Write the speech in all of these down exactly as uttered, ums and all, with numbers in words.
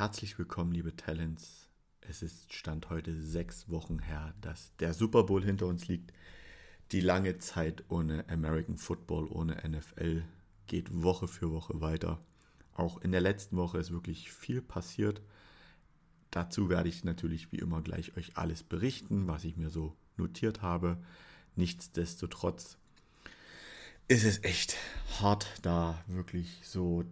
Herzlich willkommen, liebe Talents. Es ist Stand heute sechs Wochen her, dass der Super Bowl hinter uns liegt. Die lange Zeit ohne American Football, ohne N F L geht Woche für Woche weiter. Auch in der letzten Woche ist wirklich viel passiert. Dazu werde ich natürlich wie immer gleich euch alles berichten, was ich mir so notiert habe. Nichtsdestotrotz ist es echt hart, da wirklich so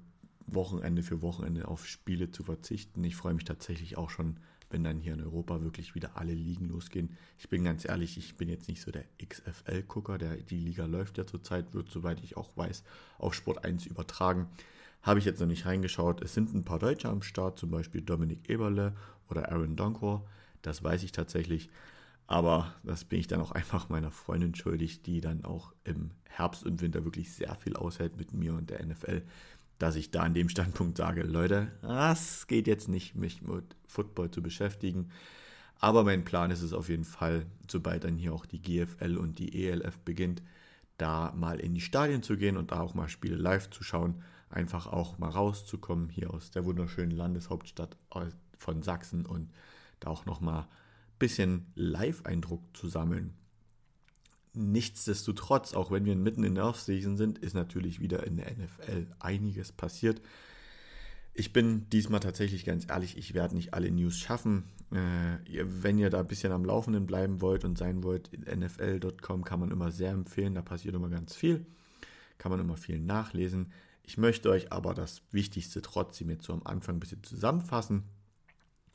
Wochenende für Wochenende auf Spiele zu verzichten. Ich freue mich tatsächlich auch schon, wenn dann hier in Europa wirklich wieder alle Ligen losgehen. Ich bin ganz ehrlich, ich bin jetzt nicht so der X F L-Gucker, der, die Liga läuft ja zurzeit, wird, soweit ich auch weiß, auf Sport eins übertragen. Habe ich jetzt noch nicht reingeschaut. Es sind ein paar Deutsche am Start, zum Beispiel Dominik Eberle oder Aaron Donkor. Das weiß ich tatsächlich, aber das bin ich dann auch einfach meiner Freundin schuldig, die dann auch im Herbst und Winter wirklich sehr viel aushält mit mir und der N F L. Dass ich da an dem Standpunkt sage, Leute, es geht jetzt nicht, mich mit Football zu beschäftigen. Aber mein Plan ist es auf jeden Fall, sobald dann hier auch die G F L und die E L F beginnt, da mal in die Stadien zu gehen und da auch mal Spiele live zu schauen. Einfach auch mal rauszukommen hier aus der wunderschönen Landeshauptstadt von Sachsen und da auch nochmal ein bisschen Live-Eindruck zu sammeln. Nichtsdestotrotz, auch wenn wir mitten in der Offseason sind, ist natürlich wieder in der N F L einiges passiert. Ich bin diesmal tatsächlich ganz ehrlich, ich werde nicht alle News schaffen. Äh, wenn ihr da ein bisschen am Laufenden bleiben wollt und sein wollt, N F L Punkt com kann man immer sehr empfehlen, da passiert immer ganz viel, kann man immer viel nachlesen. Ich möchte euch aber das Wichtigste trotzdem jetzt so am Anfang ein bisschen zusammenfassen.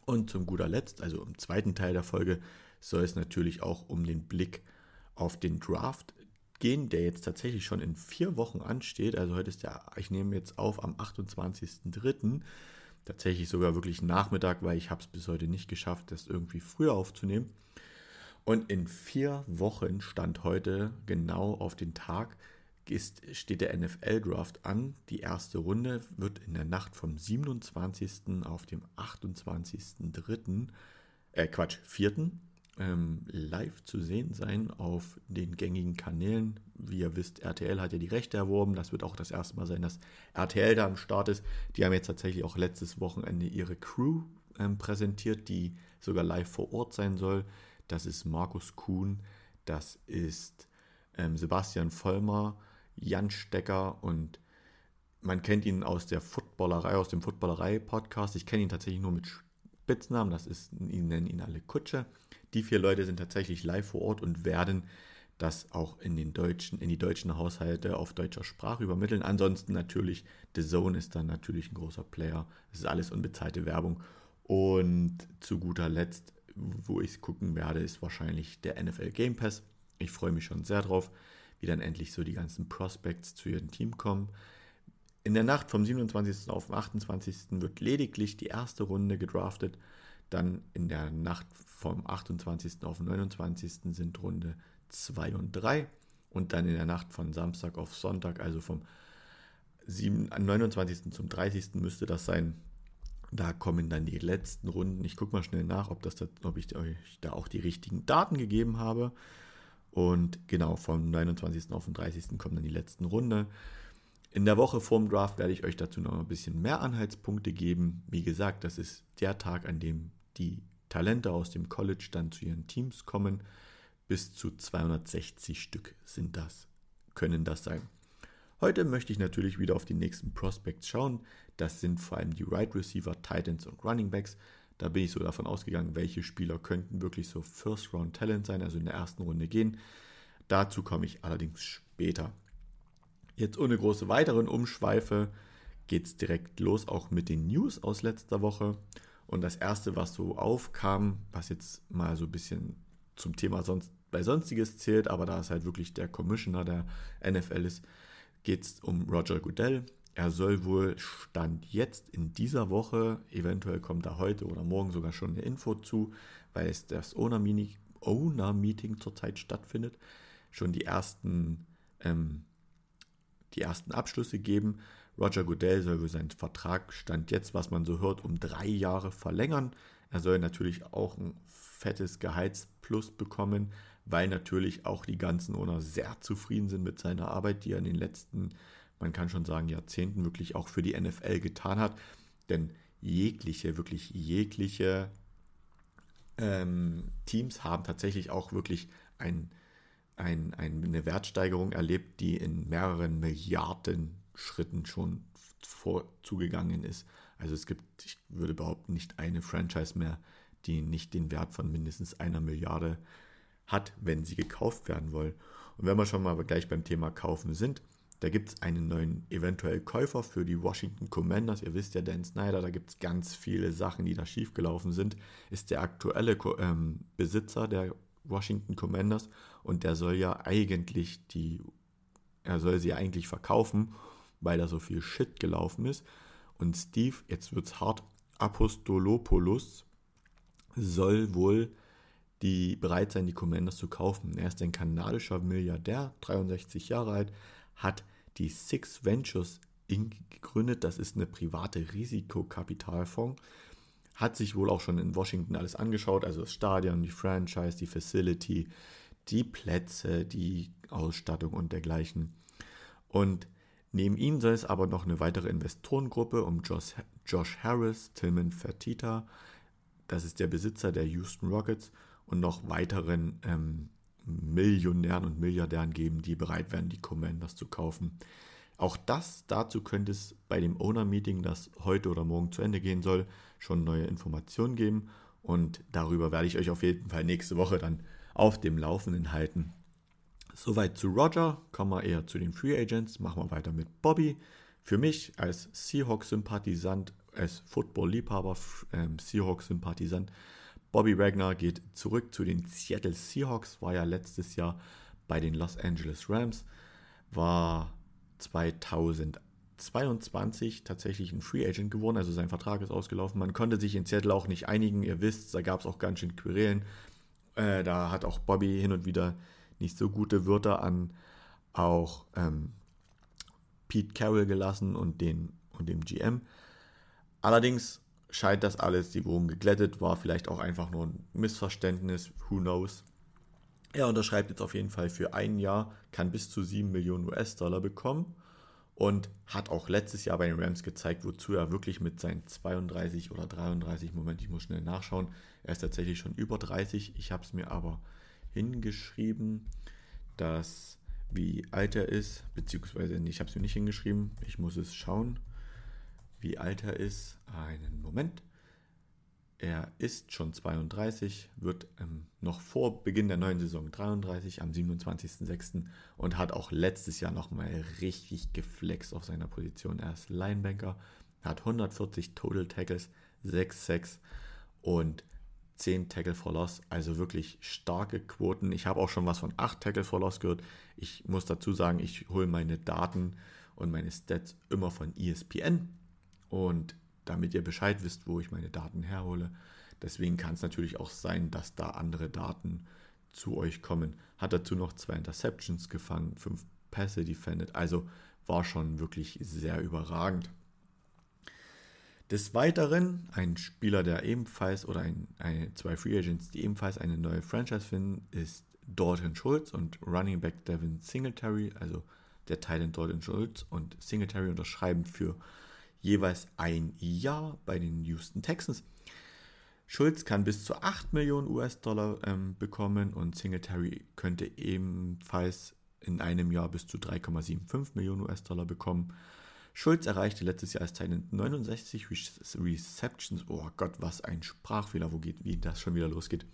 Und zum guter Letzt, also im zweiten Teil der Folge, soll es natürlich auch um den Blick auf den Draft gehen, der jetzt tatsächlich schon in vier Wochen ansteht. Also heute ist der, ich nehme jetzt auf am achtundzwanzigsten dritten tatsächlich sogar wirklich Nachmittag, weil ich habe es bis heute nicht geschafft, das irgendwie früher aufzunehmen. Und in vier Wochen Stand heute genau auf den Tag ist, steht der N F L Draft an. Die erste Runde wird in der Nacht vom siebenundzwanzigsten auf dem achtundzwanzigsten dritten Äh, Quatsch, vierten live zu sehen sein auf den gängigen Kanälen. Wie ihr wisst, R T L hat ja die Rechte erworben. Das wird auch das erste Mal sein, dass R T L da am Start ist. Die haben jetzt tatsächlich auch letztes Wochenende ihre Crew ähm, präsentiert, die sogar live vor Ort sein soll. Das ist Markus Kuhn, das ist ähm, Sebastian Vollmer, Jan Stecker und man kennt ihn aus der Footballerei, aus dem Footballerei-Podcast. Ich kenne ihn tatsächlich nur mit Spitznamen, das ist, ihn nennen ihn alle Kutsche. Die vier Leute sind tatsächlich live vor Ort und werden das auch in den deutschen, in die deutschen Haushalte auf deutscher Sprache übermitteln. Ansonsten natürlich, The Zone ist dann natürlich ein großer Player. Es ist alles unbezahlte Werbung. Und zu guter Letzt, wo ich es gucken werde, ist wahrscheinlich der N F L Game Pass. Ich freue mich schon sehr drauf, wie dann endlich so die ganzen Prospects zu ihrem Team kommen. In der Nacht vom siebenundzwanzigsten auf den achtundzwanzigsten wird lediglich die erste Runde gedraftet. Dann in der Nacht vom achtundzwanzigsten auf den neunundzwanzigsten sind Runde zwei und drei und dann in der Nacht von Samstag auf Sonntag, also vom neunundzwanzigsten zum dreißigsten müsste das sein. Da kommen dann die letzten Runden. Ich gucke mal schnell nach, ob, das, ob ich euch da auch die richtigen Daten gegeben habe. Und genau, vom neunundzwanzigsten auf den dreißigsten kommen dann die letzten Runde. In der Woche vorm Draft werde ich euch dazu noch ein bisschen mehr Anhaltspunkte geben. Wie gesagt, das ist der Tag, an dem die Talente aus dem College dann zu ihren Teams kommen. Bis zu zweihundertsechzig Stück sind das, können das sein. Heute möchte ich natürlich wieder auf die nächsten Prospects schauen. Das sind vor allem die Wide Receiver, Tight Ends und Running Backs. Da bin ich so davon ausgegangen, welche Spieler könnten wirklich so First-Round-Talent sein, also in der ersten Runde gehen. Dazu komme ich allerdings später. Jetzt ohne große weiteren Umschweife geht es direkt los, auch mit den News aus letzter Woche. Und das erste, was so aufkam, was jetzt mal so ein bisschen zum Thema sonst, bei Sonstiges zählt, aber da ist halt wirklich der Commissioner der N F L ist, geht es um Roger Goodell. Er soll wohl Stand jetzt in dieser Woche, eventuell kommt da heute oder morgen sogar schon eine Info zu, weil es das Owner-Meeting, Owner-Meeting zurzeit stattfindet, schon die ersten ähm, die ersten Abschlüsse geben. Roger Goodell soll wohl seinen Vertrag, Stand jetzt, was man so hört, um drei Jahre verlängern. Er soll natürlich auch ein fettes Gehaltsplus bekommen, weil natürlich auch die ganzen Owner sehr zufrieden sind mit seiner Arbeit, die er in den letzten, man kann schon sagen, Jahrzehnten wirklich auch für die N F L getan hat. Denn jegliche, wirklich jegliche ähm, Teams haben tatsächlich auch wirklich ein, ein, ein, eine Wertsteigerung erlebt, die in mehreren Milliarden Schritten schon vorzugegangen ist. Also es gibt, ich würde behaupten, nicht eine Franchise mehr, die nicht den Wert von mindestens einer Milliarde hat, wenn sie gekauft werden wollen. Und wenn wir schon mal gleich beim Thema Kaufen sind, da gibt es einen neuen eventuell Käufer für die Washington Commanders. Ihr wisst ja, Dan Snyder, da gibt es ganz viele Sachen, die da schiefgelaufen sind. Ist der aktuelle ähm, Besitzer der Washington Commanders und der soll ja eigentlich die, er soll sie eigentlich verkaufen, weil da so viel Shit gelaufen ist. Und Steve, jetzt wird's hart, Apostolopoulos soll wohl die bereit sein, die Commanders zu kaufen. Er ist ein kanadischer Milliardär, dreiundsechzig Jahre alt, hat die Six Ventures Incorporated gegründet. Das ist eine private Risikokapitalfonds. Hat sich wohl auch schon in Washington alles angeschaut, also das Stadion, die Franchise, die Facility, die Plätze, die Ausstattung und dergleichen. Und neben ihm soll es aber noch eine weitere Investorengruppe um Josh, Josh Harris, Tilman Fertitta, das ist der Besitzer der Houston Rockets, und noch weiteren ähm, Millionären und Milliardären geben, die bereit wären, die Commanders zu kaufen. Auch das, dazu könnte es bei dem Owner-Meeting, das heute oder morgen zu Ende gehen soll, schon neue Informationen geben. Und darüber werde ich euch auf jeden Fall nächste Woche dann auf dem Laufenden halten. Soweit zu Roger, kommen wir eher zu den Free Agents, machen wir weiter mit Bobby. Für mich als Seahawks-Sympathisant, als Football-Liebhaber, ähm, Seahawks-Sympathisant, Bobby Wagner geht zurück zu den Seattle Seahawks, war ja letztes Jahr bei den Los Angeles Rams, war zweitausendzweiundzwanzig tatsächlich ein Free Agent geworden, also sein Vertrag ist ausgelaufen. Man konnte sich in Seattle auch nicht einigen, ihr wisst, da gab es auch ganz schön Querelen. Äh, da hat auch Bobby hin und wieder nicht so gute Wörter an auch ähm, Pete Carroll gelassen und, den, und dem G M. Allerdings scheint das alles die Wogen geglättet, war vielleicht auch einfach nur ein Missverständnis, who knows. Er unterschreibt jetzt auf jeden Fall für ein Jahr, kann bis zu sieben Millionen U S-Dollar bekommen und hat auch letztes Jahr bei den Rams gezeigt, wozu er wirklich mit seinen zweiunddreißig oder dreiunddreißig, Moment, ich muss schnell nachschauen, er ist tatsächlich schon über dreißig, ich habe es mir aber hingeschrieben, dass wie alt er ist, beziehungsweise ich habe es mir nicht hingeschrieben, ich muss es schauen, wie alt er ist, einen Moment. Er ist schon zweiunddreißig, wird ähm, noch vor Beginn der neuen Saison dreiunddreißig am siebenundzwanzigsten sechsten und hat auch letztes Jahr nochmal richtig geflext auf seiner Position. Er ist Linebacker, hat hundertvierzig Total Tackles, sechs Sacks und zehn Tackle for Loss, also wirklich starke Quoten. Ich habe auch schon was von acht Tackle for Loss gehört. Ich muss dazu sagen, ich hole meine Daten und meine Stats immer von E S P N und damit ihr Bescheid wisst, wo ich meine Daten herhole. Deswegen kann es natürlich auch sein, dass da andere Daten zu euch kommen. Hat dazu noch zwei Interceptions gefangen, fünf Pässe defended. Also war schon wirklich sehr überragend. Des Weiteren ein Spieler, der ebenfalls, oder ein, ein, zwei Free Agents, die ebenfalls eine neue Franchise finden, ist Dalton Schultz und Running Back Devin Singletary. Also der Tight End Dalton Schultz und Singletary unterschreiben für jeweils ein Jahr bei den Houston Texans. Schultz kann bis zu acht Millionen U S-Dollar ähm, bekommen und Singletary könnte ebenfalls in einem Jahr bis zu drei Komma fünfundsiebzig Millionen U S-Dollar bekommen. Schultz erreichte letztes Jahr als Tight End neunundsechzig Receptions, oh Gott, was ein Sprachfehler, wo geht, wie das schon wieder losgeht,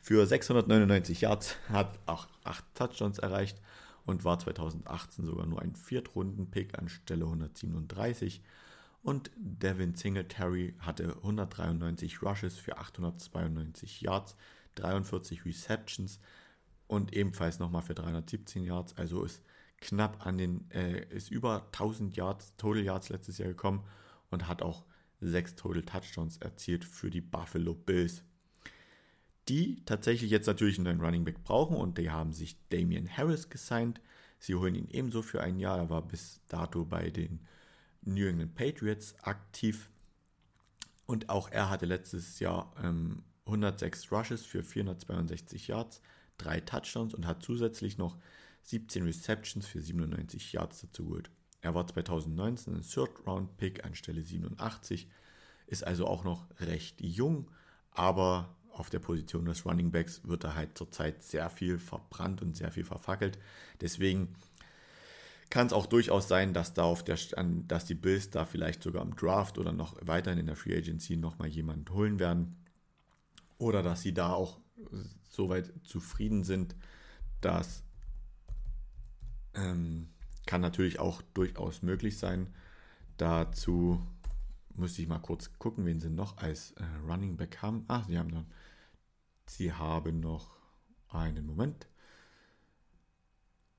für sechshundertneunundneunzig Yards, hat auch acht Touchdowns erreicht und war zweitausendachtzehn sogar nur ein Viertrunden-Pick anstelle hundertsiebenunddreißig. Und Devin Singletary hatte hundertdreiundneunzig Rushes für achthundertzweiundneunzig Yards, dreiundvierzig Receptions und ebenfalls nochmal für dreihundertsiebzehn Yards. Also ist knapp an den, äh, ist über tausend Yards, Total Yards letztes Jahr gekommen und hat auch sechs Total Touchdowns erzielt für die Buffalo Bills, die tatsächlich jetzt natürlich einen neuen Running Back brauchen und die haben sich Damian Harris gesigned. Sie holen ihn ebenso für ein Jahr. Er war bis dato bei den New England Patriots aktiv und auch er hatte letztes Jahr ähm, hundertsechs Rushes für vierhundertzweiundsechzig Yards, drei Touchdowns und hat zusätzlich noch siebzehn Receptions für siebenundneunzig Yards dazu geholt. Er war zweitausendneunzehn ein Third-Round-Pick anstelle siebenundachtzig, ist also auch noch recht jung, aber auf der Position des Running Backs wird da halt zurzeit sehr viel verbrannt und sehr viel verfackelt. Deswegen kann es auch durchaus sein, dass, da auf der, dass die Bills da vielleicht sogar im Draft oder noch weiterhin in der Free Agency nochmal jemanden holen werden. Oder dass sie da auch soweit zufrieden sind. Das ähm, kann natürlich auch durchaus möglich sein. Dazu müsste ich mal kurz gucken, wen sie noch als äh, Running Back haben. Ach, sie haben dann, sie haben noch einen Moment.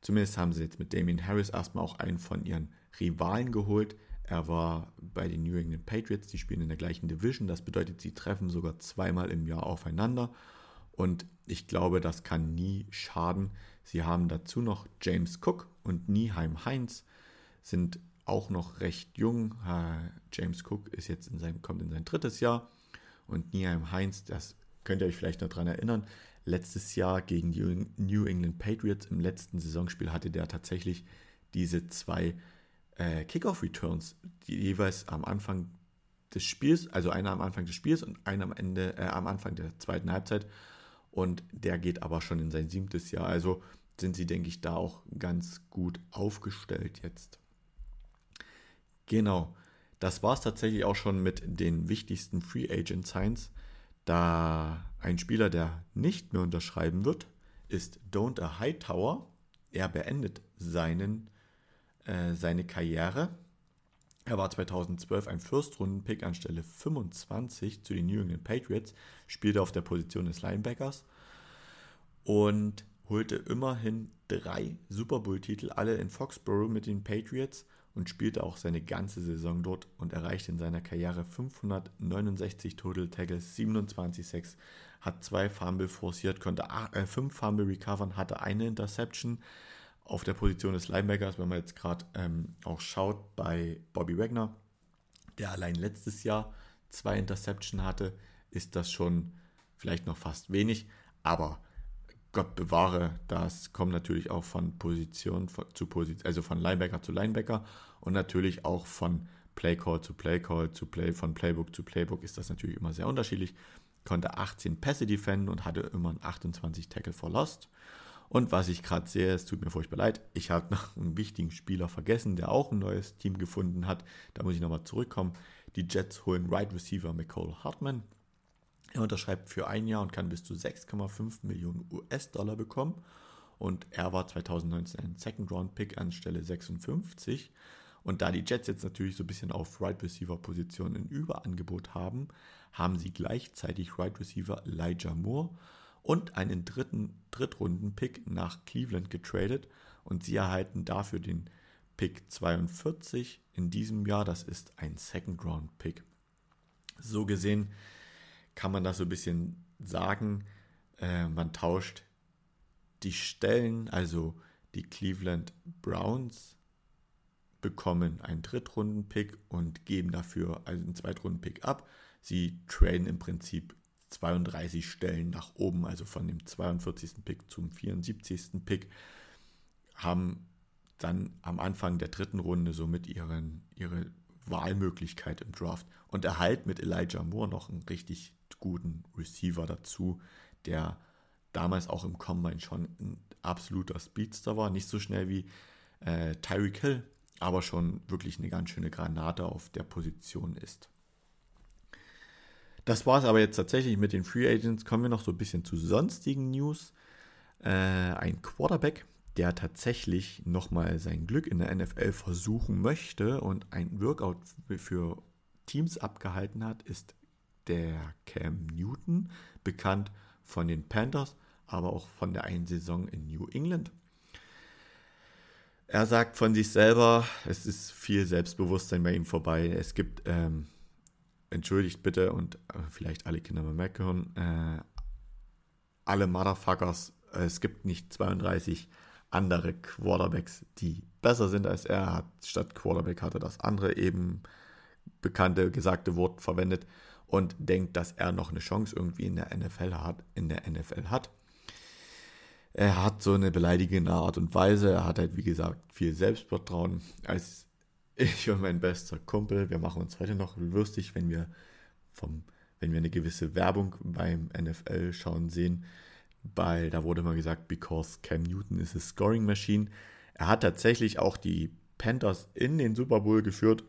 Zumindest haben sie jetzt mit Damian Harris erstmal auch einen von ihren Rivalen geholt. Er war bei den New England Patriots, die spielen in der gleichen Division. Das bedeutet, sie treffen sogar zweimal im Jahr aufeinander. Und ich glaube, das kann nie schaden. Sie haben dazu noch James Cook und Nyheim Hines, sind auch noch recht jung. James Cook ist jetzt in seinem, kommt in sein drittes Jahr und Nyheim Hines, das könnt ihr euch vielleicht noch daran erinnern, letztes Jahr gegen die New England Patriots im letzten Saisonspiel hatte der tatsächlich diese zwei äh, Kickoff-Returns, die jeweils am Anfang des Spiels, also einer am Anfang des Spiels und einer am Ende, äh, am Anfang der zweiten Halbzeit, und der geht aber schon in sein siebtes Jahr, also sind sie, denke ich, da auch ganz gut aufgestellt jetzt. Genau, das war es tatsächlich auch schon mit den wichtigsten Free Agent Signs. Da ein Spieler, der nicht mehr unterschreiben wird, ist Don't a Hightower. Er beendet seinen, äh, seine Karriere. Er war zweitausendzwölf ein First-Runden-Pick anstelle fünfundzwanzig zu den New England Patriots, spielte auf der Position des Linebackers und holte immerhin drei Super Bowl-Titel, alle in Foxborough mit den Patriots, und spielte auch seine ganze Saison dort und erreichte in seiner Karriere fünfhundertneunundsechzig Total Tackles, siebenundzwanzig Sacks, hat zwei Fumble forciert, konnte fünf Fumble recovern, hatte eine Interception auf der Position des Linebackers, wenn man jetzt gerade ähm, auch schaut bei Bobby Wagner, der allein letztes Jahr zwei Interception hatte, ist das schon vielleicht noch fast wenig, aber Gott bewahre, das kommt natürlich auch von Position zu Position, also von Linebacker zu Linebacker und natürlich auch von Playcall zu Playcall zu Play, von Playbook zu Playbook ist das natürlich immer sehr unterschiedlich. Konnte achtzehn Pässe defenden und hatte immer einen achtundzwanzig Tackle for Loss. Und was ich gerade sehe, es tut mir furchtbar leid, ich habe noch einen wichtigen Spieler vergessen, der auch ein neues Team gefunden hat. Da muss ich nochmal zurückkommen. Die Jets holen Wide Receiver Mecole Hardman. Er unterschreibt für ein Jahr und kann bis zu sechs Komma fünf Millionen U S-Dollar bekommen. Und er war zweitausendneunzehn ein Second-Round-Pick anstelle sechsundfünfzig. Und da die Jets jetzt natürlich so ein bisschen auf Wide-Receiver-Positionen ein Überangebot haben, haben sie gleichzeitig Wide-Receiver Elijah Moore und einen dritten Drittrunden-Pick nach Cleveland getradet. Und sie erhalten dafür den Pick zweiundvierzig in diesem Jahr. Das ist ein Second-Round-Pick. So gesehen kann man das so ein bisschen sagen, äh, man tauscht die Stellen, also die Cleveland Browns bekommen einen Drittrunden-Pick und geben dafür also einen Zweitrunden-Pick ab. Sie traden im Prinzip zweiunddreißig Stellen nach oben, also von dem zweiundvierzigsten Pick zum vierundsiebzigsten Pick, haben dann am Anfang der dritten Runde somit ihren, ihre Wahlmöglichkeit im Draft und erhält mit Elijah Moore noch einen richtig guten Receiver dazu, der damals auch im Combine schon ein absoluter Speedster war, nicht so schnell wie äh, Tyreek Hill, aber schon wirklich eine ganz schöne Granate auf der Position ist. Das war es aber jetzt tatsächlich mit den Free Agents. Kommen wir noch so ein bisschen zu sonstigen News. Äh, ein Quarterback, der tatsächlich nochmal sein Glück in der N F L versuchen möchte und ein Workout für Teams abgehalten hat, ist der Cam Newton, bekannt von den Panthers, aber auch von der einen Saison in New England. Er sagt von sich selber, es ist viel Selbstbewusstsein bei ihm vorbei. Es gibt, ähm, entschuldigt bitte und äh, vielleicht alle Kinder mal merken, äh, alle Motherfuckers, äh, es gibt nicht zweiunddreißig andere Quarterbacks, die besser sind als er. Hat statt Quarterback hat er das andere eben bekannte, gesagte Wort verwendet und denkt, dass er noch eine Chance irgendwie in der N F L hat. In der N F L hat. Er hat so eine beleidigende Art und Weise. Er hat halt, wie gesagt, viel Selbstvertrauen. Als ich und mein bester Kumpel, wir machen uns heute noch lustig, wenn wir vom, wenn wir eine gewisse Werbung beim N F L schauen sehen, weil da wurde mal gesagt, because Cam Newton is a scoring machine. Er hat tatsächlich auch die Panthers in den Super Bowl geführt.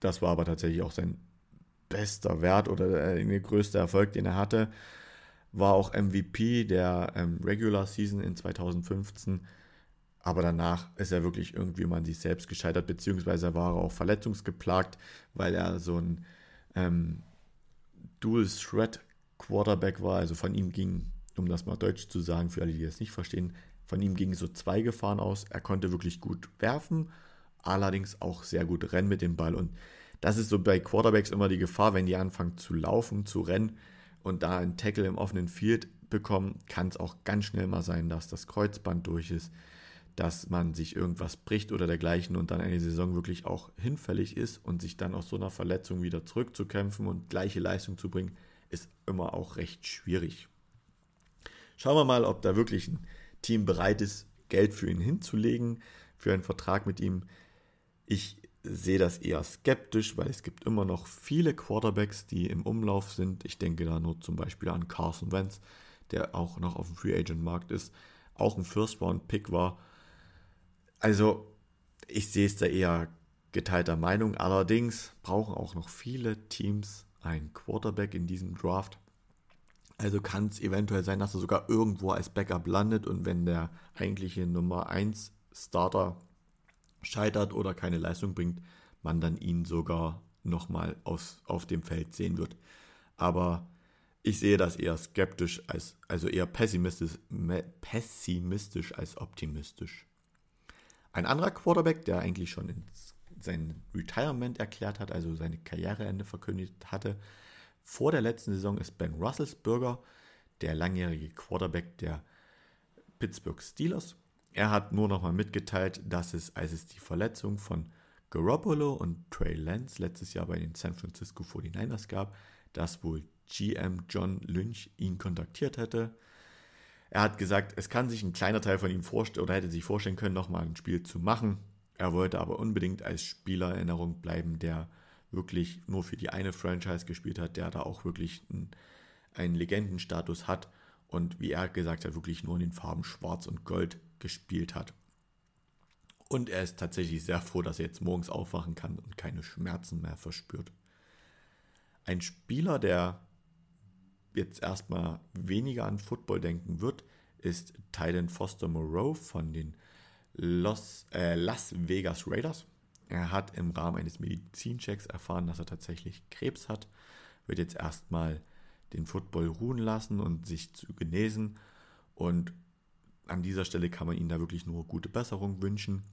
Das war aber tatsächlich auch sein bester Wert oder der größte Erfolg, den er hatte. War auch M V P der ähm, Regular Season in zweitausendfünfzehn. Aber danach ist er wirklich irgendwie mal an sich selbst gescheitert, beziehungsweise war er auch verletzungsgeplagt, weil er so ein ähm, Dual-Threat-Quarterback war. Also von ihm ging, um das mal deutsch zu sagen, für alle, die das nicht verstehen, von ihm gingen so zwei Gefahren aus. Er konnte wirklich gut werfen, allerdings auch sehr gut rennen mit dem Ball. Und das ist so bei Quarterbacks immer die Gefahr, wenn die anfangen zu laufen, zu rennen und da einen Tackle im offenen Field bekommen, kann es auch ganz schnell mal sein, dass das Kreuzband durch ist, dass man sich irgendwas bricht oder dergleichen und dann eine Saison wirklich auch hinfällig ist, und sich dann aus so einer Verletzung wieder zurückzukämpfen und gleiche Leistung zu bringen, ist immer auch recht schwierig. Schauen wir mal, ob da wirklich ein Team bereit ist, Geld für ihn hinzulegen, für einen Vertrag mit ihm. Ich sehe das eher skeptisch, weil es gibt immer noch viele Quarterbacks, die im Umlauf sind. Ich denke da nur zum Beispiel an Carson Wentz, der auch noch auf dem Free-Agent-Markt ist, auch ein First-Round-Pick war. Also ich sehe es da eher geteilter Meinung. Allerdings brauchen auch noch viele Teams einen Quarterback in diesem Draft. Also kann es eventuell sein, dass er sogar irgendwo als Backup landet, und wenn der eigentliche Nummer eins Starter scheitert oder keine Leistung bringt, man dann ihn sogar nochmal auf dem Feld sehen wird. Aber ich sehe das eher skeptisch, als, also eher pessimistisch, pessimistisch als optimistisch. Ein anderer Quarterback, der eigentlich schon ins, sein Retirement erklärt hat, also seine Karriereende verkündet hatte, vor der letzten Saison, ist Ben Roethlisberger, der langjährige Quarterback der Pittsburgh Steelers. Er hat nur nochmal mitgeteilt, dass es, als es die Verletzung von Garoppolo und Trey Lance letztes Jahr bei den San Francisco forty-niners gab, dass wohl G M John Lynch ihn kontaktiert hätte. Er hat gesagt, es kann sich ein kleiner Teil von ihm vorstellen oder hätte sich vorstellen können, nochmal ein Spiel zu machen. Er wollte aber unbedingt als Spieler in Erinnerung bleiben, der wirklich nur für die eine Franchise gespielt hat, der da auch wirklich einen, einen Legendenstatus hat und, wie er gesagt hat, wirklich nur in den Farben Schwarz und Gold gespielt hat. Und er ist tatsächlich sehr froh, dass er jetzt morgens aufwachen kann und keine Schmerzen mehr verspürt. Ein Spieler, der jetzt erstmal weniger an Football denken wird, ist Tight End Foster Moreau von den Los, äh, Las Vegas Raiders. Er hat im Rahmen eines Medizinchecks erfahren, dass er tatsächlich Krebs hat, wird jetzt erstmal den Football ruhen lassen und sich zu genesen, und an dieser Stelle kann man ihm da wirklich nur gute Besserung wünschen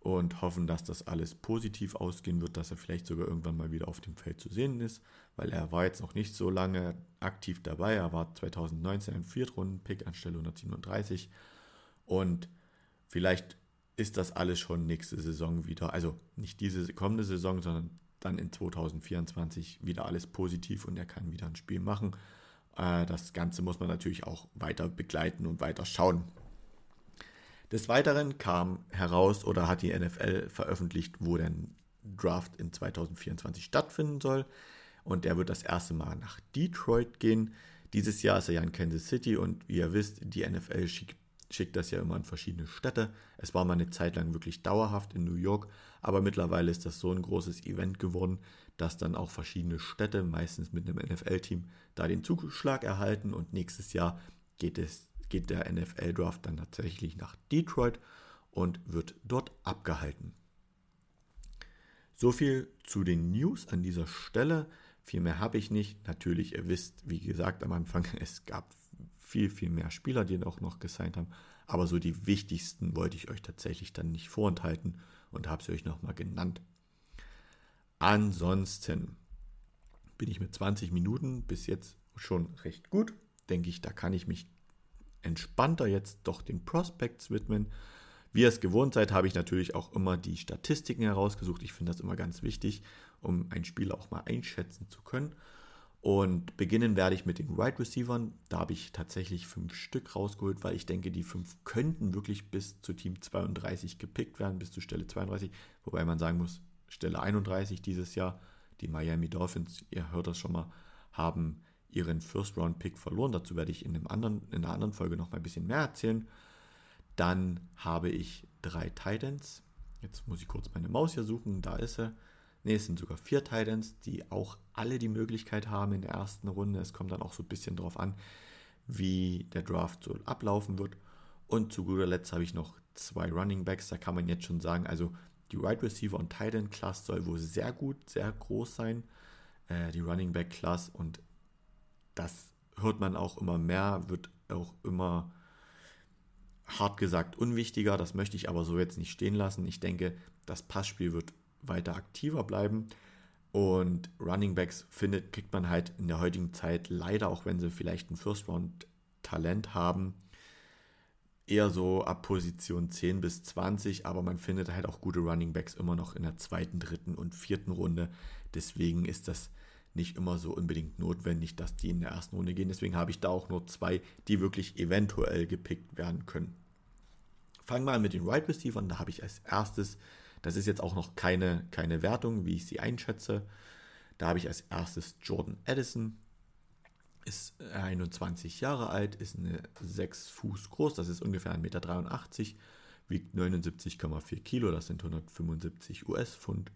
und hoffen, dass das alles positiv ausgehen wird, dass er vielleicht sogar irgendwann mal wieder auf dem Feld zu sehen ist, weil er war jetzt noch nicht so lange aktiv dabei. Er war zweitausendneunzehn ein Viertrunden-Pick anstelle hundertsiebenunddreißig, und vielleicht ist das alles schon nächste Saison wieder, also nicht diese kommende Saison, sondern dann in zweitausendvierundzwanzig wieder alles positiv und er kann wieder ein Spiel machen. Das Ganze muss man natürlich auch weiter begleiten und weiter schauen. Des Weiteren kam heraus oder hat die N F L veröffentlicht, wo der Draft in zweitausendvierundzwanzig stattfinden soll, und der wird das erste Mal nach Detroit gehen. Dieses Jahr ist er ja in Kansas City, und wie ihr wisst, die N F L schickt schickt das ja immer in verschiedene Städte. Es war mal eine Zeit lang wirklich dauerhaft in New York, aber mittlerweile ist das so ein großes Event geworden, dass dann auch verschiedene Städte, meistens mit einem N F L-Team, da den Zuschlag erhalten, und nächstes Jahr geht, es, geht der N F L-Draft dann tatsächlich nach Detroit und wird dort abgehalten. So viel zu den News an dieser Stelle. Viel mehr habe ich nicht. Natürlich, ihr wisst, wie gesagt am Anfang, es gab viel, viel mehr Spieler, die auch noch gesigned haben. Aber so die wichtigsten wollte ich euch tatsächlich dann nicht vorenthalten und habe sie euch nochmal genannt. Ansonsten bin ich mit zwanzig Minuten bis jetzt schon recht gut. Denke ich, da kann ich mich entspannter jetzt doch den Prospects widmen. Wie ihr es gewohnt seid, habe ich natürlich auch immer die Statistiken herausgesucht. Ich finde das immer ganz wichtig, um einen Spieler auch mal einschätzen zu können. Und beginnen werde ich mit den Wide Receivern. Da habe ich tatsächlich fünf Stück rausgeholt, weil ich denke, die fünf könnten wirklich bis zu Team zweiunddreißig gepickt werden, bis zu Stelle zweiunddreißig. Wobei man sagen muss, Stelle einunddreißig dieses Jahr. Die Miami Dolphins, ihr hört das schon mal, haben ihren First-Round-Pick verloren. Dazu werde ich in, einem anderen, in einer anderen Folge noch mal ein bisschen mehr erzählen. Dann habe ich drei Tight Ends. Jetzt muss ich kurz meine Maus hier suchen. Da ist sie. Ne, es sind sogar vier Tight Ends, die auch alle die Möglichkeit haben in der ersten Runde. Es kommt dann auch so ein bisschen drauf an, wie der Draft so ablaufen wird. Und zu guter Letzt habe ich noch zwei Running Backs. Da kann man jetzt schon sagen, also die Wide Receiver und Tight End Class soll wohl sehr gut, sehr groß sein. Äh, die Running Back Class, und das hört man auch immer mehr, wird auch immer hart gesagt unwichtiger. Das möchte ich aber so jetzt nicht stehen lassen. Ich denke, das Passspiel wird weiter aktiver bleiben, und Running Backs findet, kriegt man halt in der heutigen Zeit leider, auch wenn sie vielleicht ein First-Round-Talent haben, eher so ab Position zehn bis zwanzig, aber man findet halt auch gute Running Backs immer noch in der zweiten, dritten und vierten Runde. Deswegen ist das nicht immer so unbedingt notwendig, dass die in der ersten Runde gehen. Deswegen habe ich da auch nur zwei, die wirklich eventuell gepickt werden können. Fangen wir an mit den Wide Receivers. Da habe ich als erstes, das ist jetzt auch noch keine, keine Wertung, wie ich sie einschätze, da habe ich als erstes Jordan Addison. Ist einundzwanzig Jahre alt, ist eine sechs Fuß groß, das ist ungefähr eins Komma dreiundachtzig Meter, wiegt neunundsiebzig Komma vier Kilo, das sind hundertfünfundsiebzig U S-Pfund.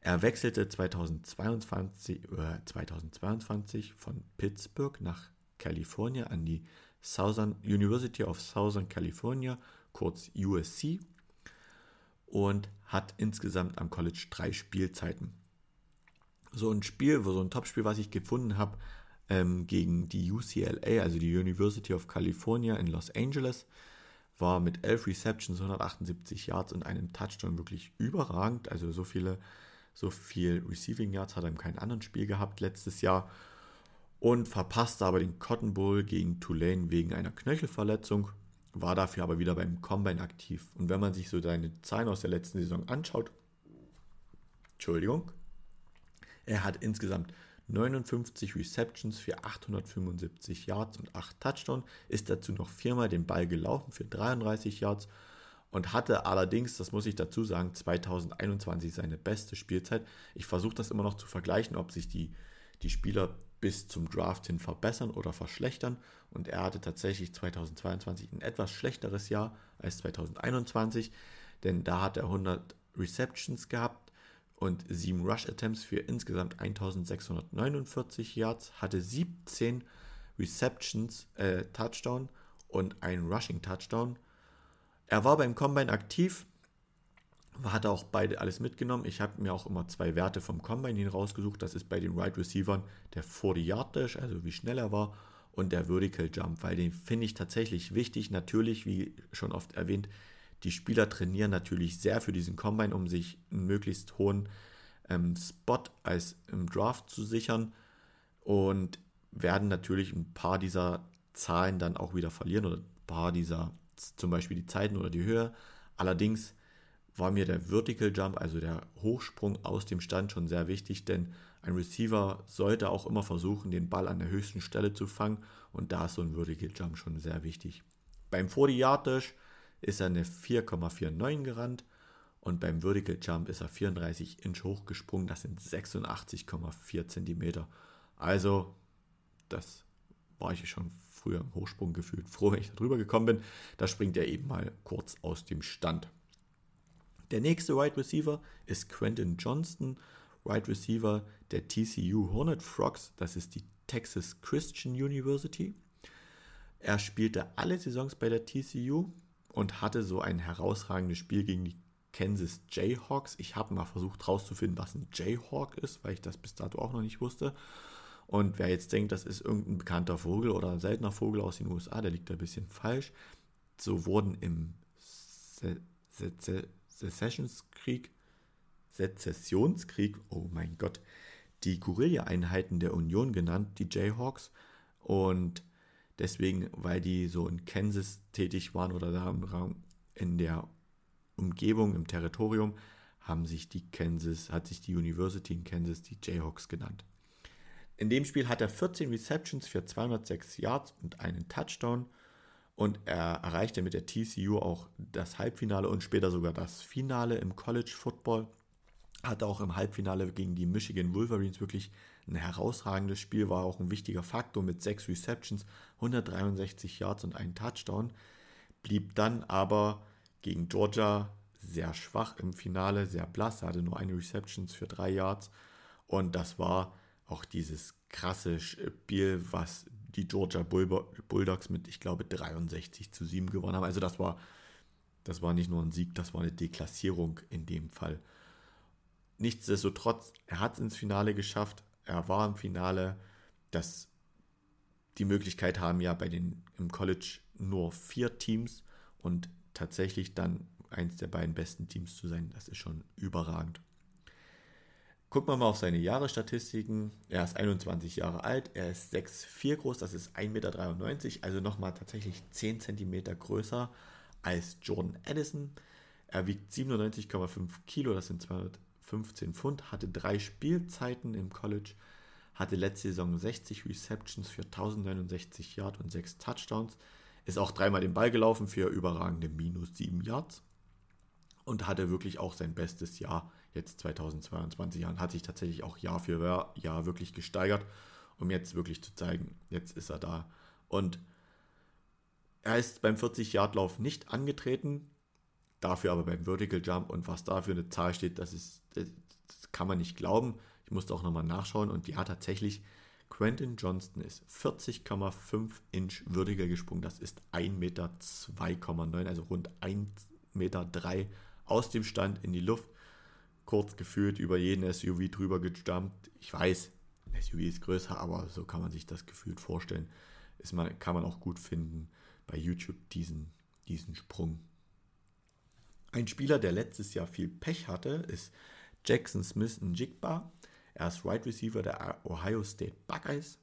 Er wechselte zweitausendzweiundzwanzig von Pittsburgh nach Kalifornien an die Southern University of Southern California, kurz U S C, und hat insgesamt am College drei Spielzeiten. So ein Spiel, so ein Topspiel, was ich gefunden habe, gegen die U C L A, also die University of California in Los Angeles, war mit elf Receptions, hundertachtundsiebzig Yards und einem Touchdown wirklich überragend. Also so viele, so viel Receiving Yards hat er in keinem anderen Spiel gehabt letztes Jahr, und verpasste aber den Cotton Bowl gegen Tulane wegen einer Knöchelverletzung, war dafür aber wieder beim Combine aktiv. Und wenn man sich so seine Zahlen aus der letzten Saison anschaut, Entschuldigung, er hat insgesamt neunundfünfzig Receptions für achthundertfünfundsiebzig Yards und acht Touchdowns, ist dazu noch viermal den Ball gelaufen für dreiunddreißig Yards und hatte allerdings, das muss ich dazu sagen, zweitausendeinundzwanzig seine beste Spielzeit. Ich versuche das immer noch zu vergleichen, ob sich die, die Spieler bis zum Draft hin verbessern oder verschlechtern, und er hatte tatsächlich zweitausendzweiundzwanzig ein etwas schlechteres Jahr als zweitausendeinundzwanzig, denn da hat er hundert Receptions gehabt und sieben Rush-Attempts für insgesamt eintausendsechshundertneunundvierzig Yards, hatte siebzehn Receptions, äh, Touchdown und einen Rushing-Touchdown. Er war beim Combine aktiv, hatte auch beide alles mitgenommen. Ich habe mir auch immer zwei Werte vom Combine hin rausgesucht. Das ist bei den Wide Receivern der forty-yard-Dash, also wie schnell er war, und der Vertical Jump, weil den finde ich tatsächlich wichtig. Natürlich, wie schon oft erwähnt, die Spieler trainieren natürlich sehr für diesen Combine, um sich einen möglichst hohen ähm, Spot als im Draft zu sichern, und werden natürlich ein paar dieser Zahlen dann auch wieder verlieren oder ein paar dieser, zum Beispiel die Zeiten oder die Höhe. Allerdings war mir der Vertical Jump, also der Hochsprung aus dem Stand, schon sehr wichtig, denn ein Receiver sollte auch immer versuchen, den Ball an der höchsten Stelle zu fangen, und da ist so ein Vertical Jump schon sehr wichtig. Beim forty-yard-Dash ist er eine vier Komma neunundvierzig gerannt, und beim Vertical Jump ist er vierunddreißig Inch hochgesprungen, das sind sechsundachtzig Komma vier Zentimeter. Also, das war ich schon früher im Hochsprung gefühlt froh, wenn ich da drüber gekommen bin. Da springt er eben mal kurz aus dem Stand. Der nächste Wide Receiver ist Quentin Johnston, Wide Receiver der T C U Hornet Frogs, das ist die Texas Christian University. Er spielte alle Saisons bei der T C U und hatte so ein herausragendes Spiel gegen die Kansas Jayhawks. Ich habe mal versucht herauszufinden, was ein Jayhawk ist, weil ich das bis dato auch noch nicht wusste. Und wer jetzt denkt, das ist irgendein bekannter Vogel oder ein seltener Vogel aus den U S A, der liegt da ein bisschen falsch. So wurden im Se- Se- Se- Secessionskrieg, Sezessionskrieg, oh mein Gott, die Guerilla-Einheiten der Union genannt, die Jayhawks. Und deswegen, weil die so in Kansas tätig waren oder da im Raum, in der Umgebung, im Territorium, haben sich die Kansas, hat sich die University in Kansas die Jayhawks genannt. In dem Spiel hat er vierzehn Receptions für zweihundertsechs Yards und einen Touchdown, und er erreichte mit der T C U auch das Halbfinale und später sogar das Finale im College Football. Hat auch im Halbfinale gegen die Michigan Wolverines wirklich ein herausragendes Spiel, war auch ein wichtiger Faktor mit sechs Receptions, hundertdreiundsechzig Yards und einen Touchdown. Blieb dann aber gegen Georgia sehr schwach im Finale, sehr blass, hatte nur eine Receptions für drei Yards. Und das war auch dieses krasse Spiel, was die Georgia Bulldogs mit, ich glaube, dreiundsechzig zu sieben gewonnen haben. Also das war, das war nicht nur ein Sieg, das war eine Deklassierung in dem Fall. Nichtsdestotrotz, er hat es ins Finale geschafft, er war im Finale, dass die Möglichkeit haben ja bei den im College nur vier Teams und tatsächlich dann eins der beiden besten Teams zu sein, das ist schon überragend. Gucken wir mal auf seine Jahresstatistiken, er ist einundzwanzig Jahre alt, er ist sechs Komma vier groß, das ist eins Komma dreiundneunzig Meter, also nochmal tatsächlich zehn Zentimeter größer als Jordan Addison. Er wiegt siebenundneunzig Komma fünf Kilo, das sind zweihundertfünfzehn Pfund, hatte drei Spielzeiten im College, hatte letzte Saison sechzig Receptions für eintausendneunundsechzig Yards und sechs Touchdowns, ist auch dreimal den Ball gelaufen für überragende minus sieben Yards und hatte wirklich auch sein bestes Jahr jetzt zweitausendzweiundzwanzig und hat sich tatsächlich auch Jahr für Jahr wirklich gesteigert, um jetzt wirklich zu zeigen, jetzt ist er da. Und er ist beim vierzig-Yard-Lauf nicht angetreten, dafür aber beim Vertical Jump, und was da für eine Zahl steht, das ist, das kann man nicht glauben. Ich musste auch nochmal nachschauen und ja, tatsächlich, Quentin Johnston ist vierzig Komma fünf Inch Vertical gesprungen, das ist ein Meter zwei Komma neun, also rund ein Meter drei aus dem Stand in die Luft, kurz gefühlt über jeden S U V drüber gejumpt. Ich weiß, ein S U V ist größer, aber so kann man sich das gefühlt vorstellen. Ist man, kann man auch gut finden bei YouTube diesen, diesen Sprung. Ein Spieler, der letztes Jahr viel Pech hatte, ist Jackson Smith Njigba. Er ist Wide Receiver der Ohio State Buckeyes.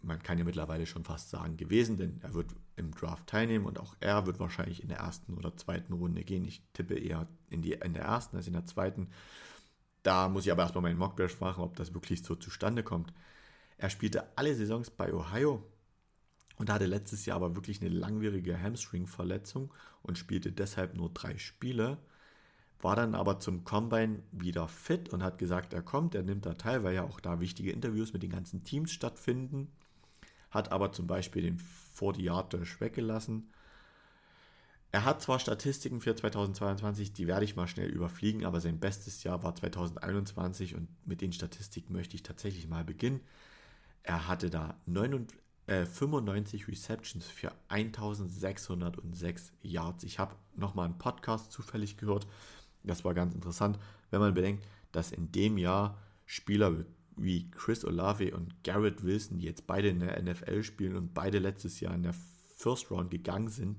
Man kann ja mittlerweile schon fast sagen gewesen, denn er wird im Draft teilnehmen und auch er wird wahrscheinlich in der ersten oder zweiten Runde gehen. Ich tippe eher in, die, in der ersten als in der zweiten. Da muss ich aber erstmal meinen Mockdraft machen, ob das wirklich so zustande kommt. Er spielte alle Saisons bei Ohio und hatte letztes Jahr aber wirklich eine langwierige Hamstring-Verletzung und spielte deshalb nur drei Spiele, war dann aber zum Combine wieder fit und hat gesagt, er kommt, er nimmt da teil, weil ja auch da wichtige Interviews mit den ganzen Teams stattfinden, hat aber zum Beispiel den vierzig-Yard-Dash weggelassen. Er hat zwar Statistiken für zweitausendzweiundzwanzig, die werde ich mal schnell überfliegen, aber sein bestes Jahr war zweitausendeinundzwanzig und mit den Statistiken möchte ich tatsächlich mal beginnen. Er hatte da neunundfünfzig, fünfundneunzig Receptions für eintausendsechshundertsechs Yards. Ich habe nochmal einen Podcast zufällig gehört. Das war ganz interessant, wenn man bedenkt, dass in dem Jahr Spieler wie Chris Olave und Garrett Wilson, die jetzt beide in der N F L spielen und beide letztes Jahr in der First Round gegangen sind,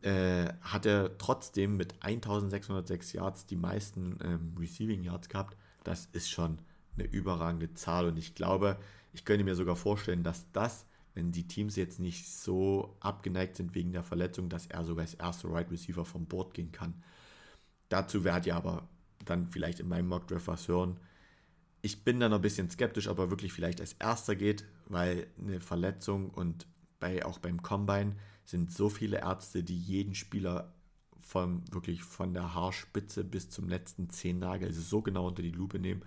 äh, hat er trotzdem mit eintausendsechshundertsechs Yards die meisten ähm, Receiving Yards gehabt. Das ist schon eine überragende Zahl und ich glaube, ich könnte mir sogar vorstellen, dass das, wenn die Teams jetzt nicht so abgeneigt sind wegen der Verletzung, dass er sogar als erster Wide Receiver vom Board gehen kann. Dazu werdet ihr aber dann vielleicht in meinem Mockdraft was hören. Ich bin dann ein bisschen skeptisch, ob er wirklich vielleicht als erster geht, weil eine Verletzung und bei, auch beim Combine sind so viele Ärzte, die jeden Spieler vom, wirklich von der Haarspitze bis zum letzten Zehennagel, also so genau unter die Lupe nehmen.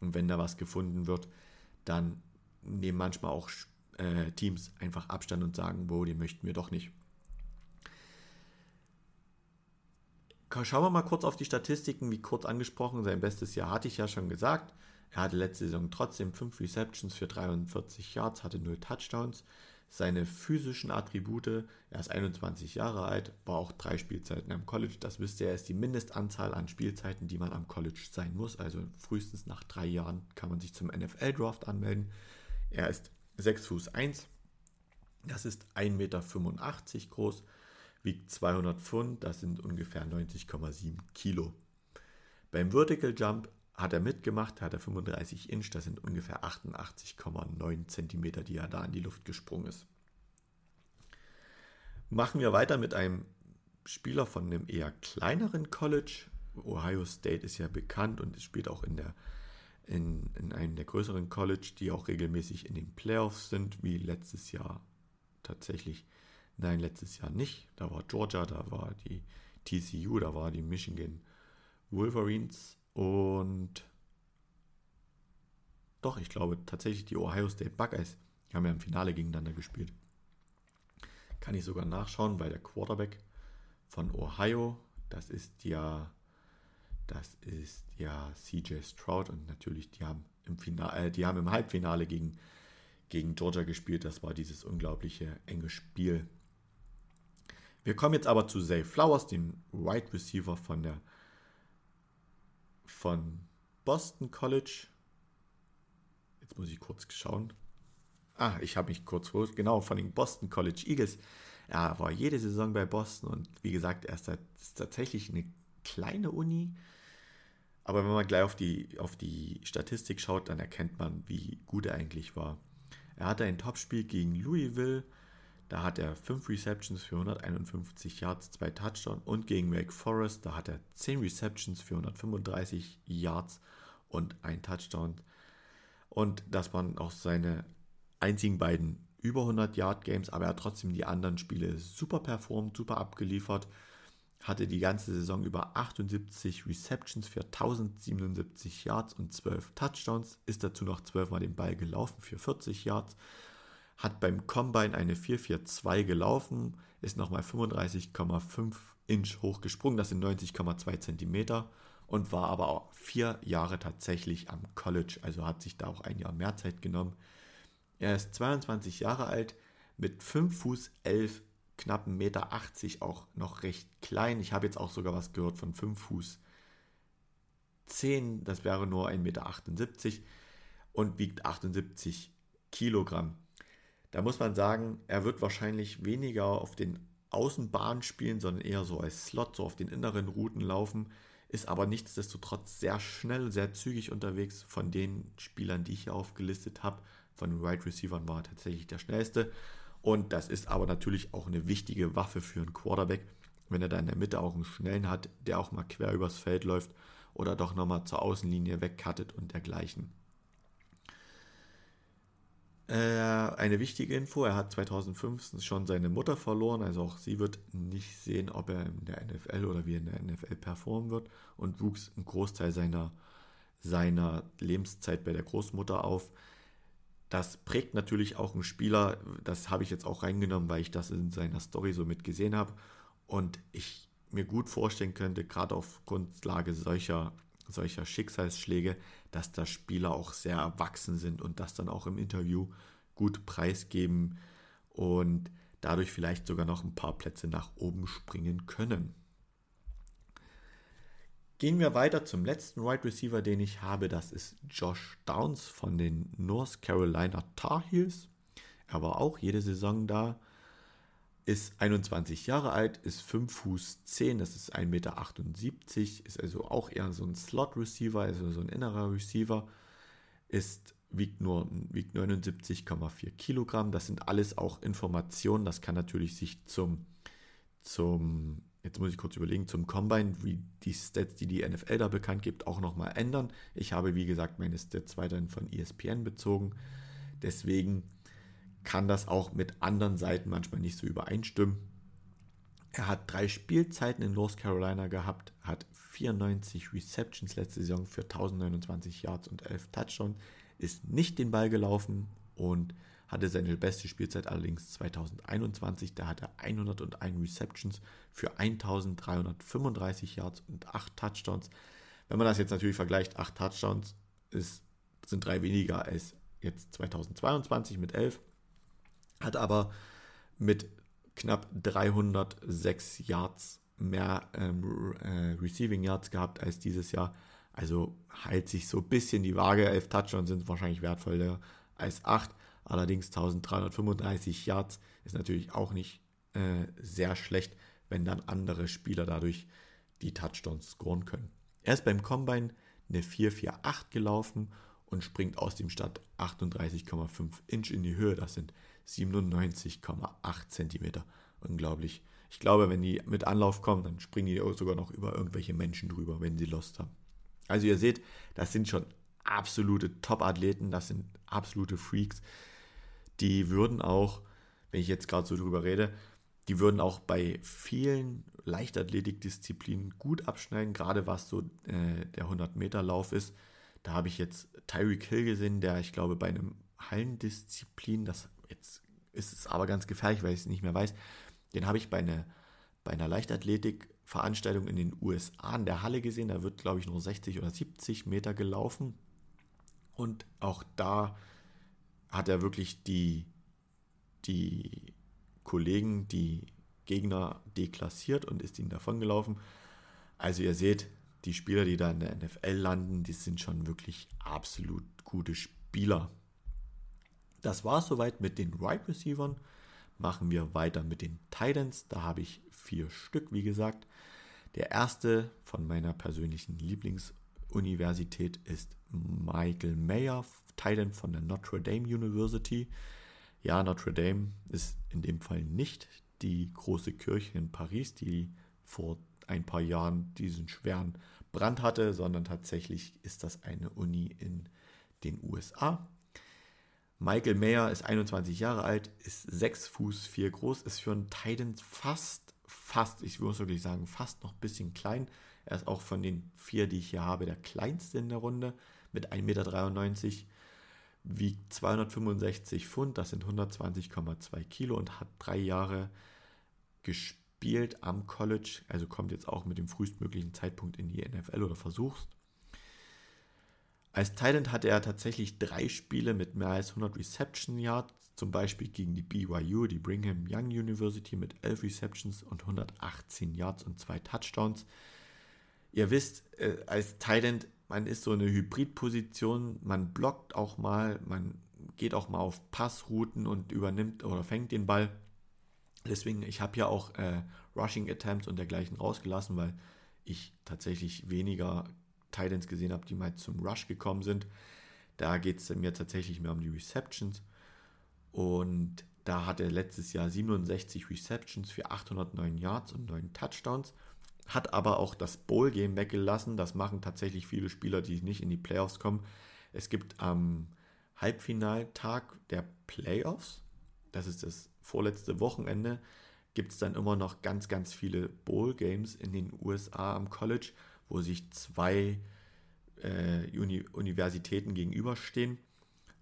Und wenn da was gefunden wird, dann nehmen manchmal auch äh, Teams einfach Abstand und sagen, boah, die möchten wir doch nicht. Schauen wir mal kurz auf die Statistiken, wie kurz angesprochen. Sein bestes Jahr hatte ich ja schon gesagt. Er hatte letzte Saison trotzdem fünf Receptions für dreiundvierzig Yards, hatte null Touchdowns. Seine physischen Attribute, er ist einundzwanzig Jahre alt, war auch drei Spielzeiten am College. Das wisst ihr, ist die Mindestanzahl an Spielzeiten, die man am College sein muss. Also frühestens nach drei Jahren kann man sich zum N F L-Draft anmelden. Er ist sechs Fuß eins, das ist ein Meter fünfundachtzig groß, wiegt zweihundert Pfund, das sind ungefähr neunzig Komma sieben Kilo. Beim Vertical Jump hat er mitgemacht, hat er fünfunddreißig Inch, das sind ungefähr achtundachtzig Komma neun Zentimeter, die er da in die Luft gesprungen ist. Machen wir weiter mit einem Spieler von einem eher kleineren College. Ohio State ist ja bekannt und spielt auch in, der, in, in einem der größeren College, die auch regelmäßig in den Playoffs sind, wie letztes Jahr tatsächlich. Nein, letztes Jahr nicht. Da war Georgia, da war die T C U, da war die Michigan Wolverines und doch, ich glaube tatsächlich die Ohio State Buckeyes. Die haben ja im Finale gegeneinander gespielt. Kann ich sogar nachschauen, weil der Quarterback von Ohio, das ist ja, das ist ja C J Stroud, und natürlich, die haben im Finale, äh, die haben im Halbfinale gegen, gegen Georgia gespielt. Das war dieses unglaubliche enge Spiel. Wir kommen jetzt aber zu Zay Flowers, dem Wide Receiver von der von Boston College. Jetzt muss ich kurz schauen. Ah, ich habe mich kurz verholt. Genau, von den Boston College Eagles. Er war jede Saison bei Boston und wie gesagt, er ist tatsächlich eine kleine Uni. Aber wenn man gleich auf die, auf die Statistik schaut, dann erkennt man, wie gut er eigentlich war. Er hatte ein Topspiel gegen Louisville. Da hat er fünf Receptions für hunderteinundfünfzig Yards, zwei Touchdowns. Und gegen Wake Forest, da hat er zehn Receptions für hundertfünfunddreißig Yards und ein Touchdown. Und das waren auch seine einzigen beiden über hundert Yard Games, aber er hat trotzdem die anderen Spiele super performt, super abgeliefert, hatte die ganze Saison über achtundsiebzig Receptions für tausendsiebenundsiebzig Yards und zwölf Touchdowns, ist dazu noch zwölf Mal den Ball gelaufen für vierzig Yards, hat beim Combine eine vier vier zwei gelaufen, ist nochmal fünfunddreißig Komma fünf Inch hochgesprungen, das sind neunzig Komma zwei Zentimeter, und war aber auch vier Jahre tatsächlich am College, also hat sich da auch ein Jahr mehr Zeit genommen. Er ist zweiundzwanzig Jahre alt, mit fünf Fuß elf, knapp eins Komma achtzig Meter, auch noch recht klein. Ich habe jetzt auch sogar was gehört von fünf Fuß zehn, das wäre nur eins Komma achtundsiebzig Meter und wiegt achtundsiebzig Kilogramm. Da muss man sagen, er wird wahrscheinlich weniger auf den Außenbahnen spielen, sondern eher so als Slot, so auf den inneren Routen laufen, ist aber nichtsdestotrotz sehr schnell, sehr zügig unterwegs. Von den Spielern, die ich hier aufgelistet habe, von den Wide Receivern war er tatsächlich der schnellste, und das ist aber natürlich auch eine wichtige Waffe für einen Quarterback, wenn er da in der Mitte auch einen Schnellen hat, der auch mal quer übers Feld läuft oder doch nochmal zur Außenlinie wegcuttet und dergleichen. Äh, eine wichtige Info, er hat zweitausendfünfzehn schon seine Mutter verloren, also auch sie wird nicht sehen, ob er in der N F L oder wie er in der N F L performen wird, und wuchs einen Großteil seiner, seiner Lebenszeit bei der Großmutter auf. Das prägt natürlich auch einen Spieler, das habe ich jetzt auch reingenommen, weil ich das in seiner Story so mit gesehen habe und ich mir gut vorstellen könnte, gerade auf Grundlage solcher, solcher Schicksalsschläge, dass da Spieler auch sehr erwachsen sind und das dann auch im Interview gut preisgeben und dadurch vielleicht sogar noch ein paar Plätze nach oben springen können. Gehen wir weiter zum letzten Wide Receiver, den ich habe. Das ist Josh Downs von den North Carolina Tar Heels. Er war auch jede Saison da, ist einundzwanzig Jahre alt, ist fünf Fuß zehn, das ist eins Komma achtundsiebzig Meter, ist also auch eher so ein Slot-Receiver, also so ein innerer Receiver, ist, wiegt nur wiegt neunundsiebzig Komma vier Kilogramm. Das sind alles auch Informationen, das kann natürlich sich zum... zum Jetzt muss ich kurz überlegen, zum Combine, wie die Stats, die die N F L da bekannt gibt, auch nochmal ändern. Ich habe, wie gesagt, meine Stats weiterhin von E S P N bezogen. Deswegen kann das auch mit anderen Seiten manchmal nicht so übereinstimmen. Er hat drei Spielzeiten in North Carolina gehabt, hat vierundneunzig Receptions letzte Saison für eintausendneunundzwanzig Yards und elf Touchdowns, ist nicht den Ball gelaufen und hatte seine beste Spielzeit allerdings zweitausendeinundzwanzig, da hatte er hundertundeins Receptions für eintausenddreihundertfünfunddreißig Yards und acht Touchdowns. Wenn man das jetzt natürlich vergleicht, acht Touchdowns ist, sind drei weniger als jetzt zweitausendzweiundzwanzig mit elf, hat aber mit knapp dreihundertsechs Yards mehr ähm, äh, Receiving Yards gehabt als dieses Jahr. Also hält sich so ein bisschen die Waage, elf Touchdowns sind wahrscheinlich wertvoller als acht. Allerdings eintausenddreihundertfünfunddreißig Yards ist natürlich auch nicht äh, sehr schlecht, wenn dann andere Spieler dadurch die Touchdowns scoren können. Er ist beim Combine eine vier vier acht gelaufen und springt aus dem Start achtunddreißig Komma fünf Inch in die Höhe. Das sind siebenundneunzig Komma acht Zentimeter. Unglaublich. Ich glaube, wenn die mit Anlauf kommen, dann springen die sogar noch über irgendwelche Menschen drüber, wenn sie Lust haben. Also ihr seht, das sind schon absolute Top-Athleten, das sind absolute Freaks. Die würden auch, wenn ich jetzt gerade so drüber rede, Die würden auch bei vielen Leichtathletikdisziplinen gut abschneiden, gerade was so äh, der hundert-Meter-Lauf ist. Da habe ich jetzt Tyreek Hill gesehen, der, ich glaube, bei einem Hallendisziplin, das jetzt ist es aber ganz gefährlich, weil ich es nicht mehr weiß, den habe ich bei einer, bei einer Leichtathletik-Veranstaltung in den U S A in der Halle gesehen. Da wird, glaube ich, nur sechzig oder siebzig Meter gelaufen. Und auch da hat er wirklich die, die Kollegen, die Gegner deklassiert und ist ihnen davongelaufen. Also ihr seht, die Spieler, die da in der N F L landen, die sind schon wirklich absolut gute Spieler. Das war es soweit mit den Wide Receivers. Machen wir weiter mit den Tight Ends. Da habe ich vier Stück, wie gesagt. Der erste von meiner persönlichen Lieblingsuniversität ist Michael Mayer, Tight End von der Notre Dame University. Ja, Notre Dame ist in dem Fall nicht die große Kirche in Paris, die vor ein paar Jahren diesen schweren Brand hatte, sondern tatsächlich ist das eine Uni in den U S A. Michael Mayer ist einundzwanzig Jahre alt, ist sechs Fuß vier groß, ist für einen Tight End fast, fast, ich muss wirklich sagen, fast noch ein bisschen klein. Er ist auch von den vier, die ich hier habe, der kleinste in der Runde mit eins Komma dreiundneunzig Meter, wiegt zweihundertfünfundsechzig Pfund, das sind hundertzwanzig Komma zwei Kilo und hat drei Jahre gespielt am College, also kommt jetzt auch mit dem frühestmöglichen Zeitpunkt in die N F L oder versucht. Als Tight End hatte er tatsächlich drei Spiele mit mehr als hundert Reception Yards, zum Beispiel gegen die B Y U, die Brigham Young University mit elf Receptions und hundertachtzehn Yards und zwei Touchdowns. Ihr wisst, als Tight End, man ist so eine Hybridposition, man blockt auch mal, man geht auch mal auf Passrouten und übernimmt oder fängt den Ball. Deswegen, ich habe ja auch äh, Rushing Attempts und dergleichen rausgelassen, weil ich tatsächlich weniger Tight Ends gesehen habe, die mal zum Rush gekommen sind. Da geht es mir tatsächlich mehr um die Receptions. Und da hat er letztes Jahr siebenundsechzig Receptions für achthundertneun Yards und neun Touchdowns. Hat aber auch das Bowl-Game weggelassen. Das machen tatsächlich viele Spieler, die nicht in die Playoffs kommen. Es gibt am Halbfinaltag der Playoffs, das ist das vorletzte Wochenende, gibt es dann immer noch ganz, ganz viele Bowl-Games in den U S A am College, wo sich zwei äh, Uni- Universitäten gegenüberstehen.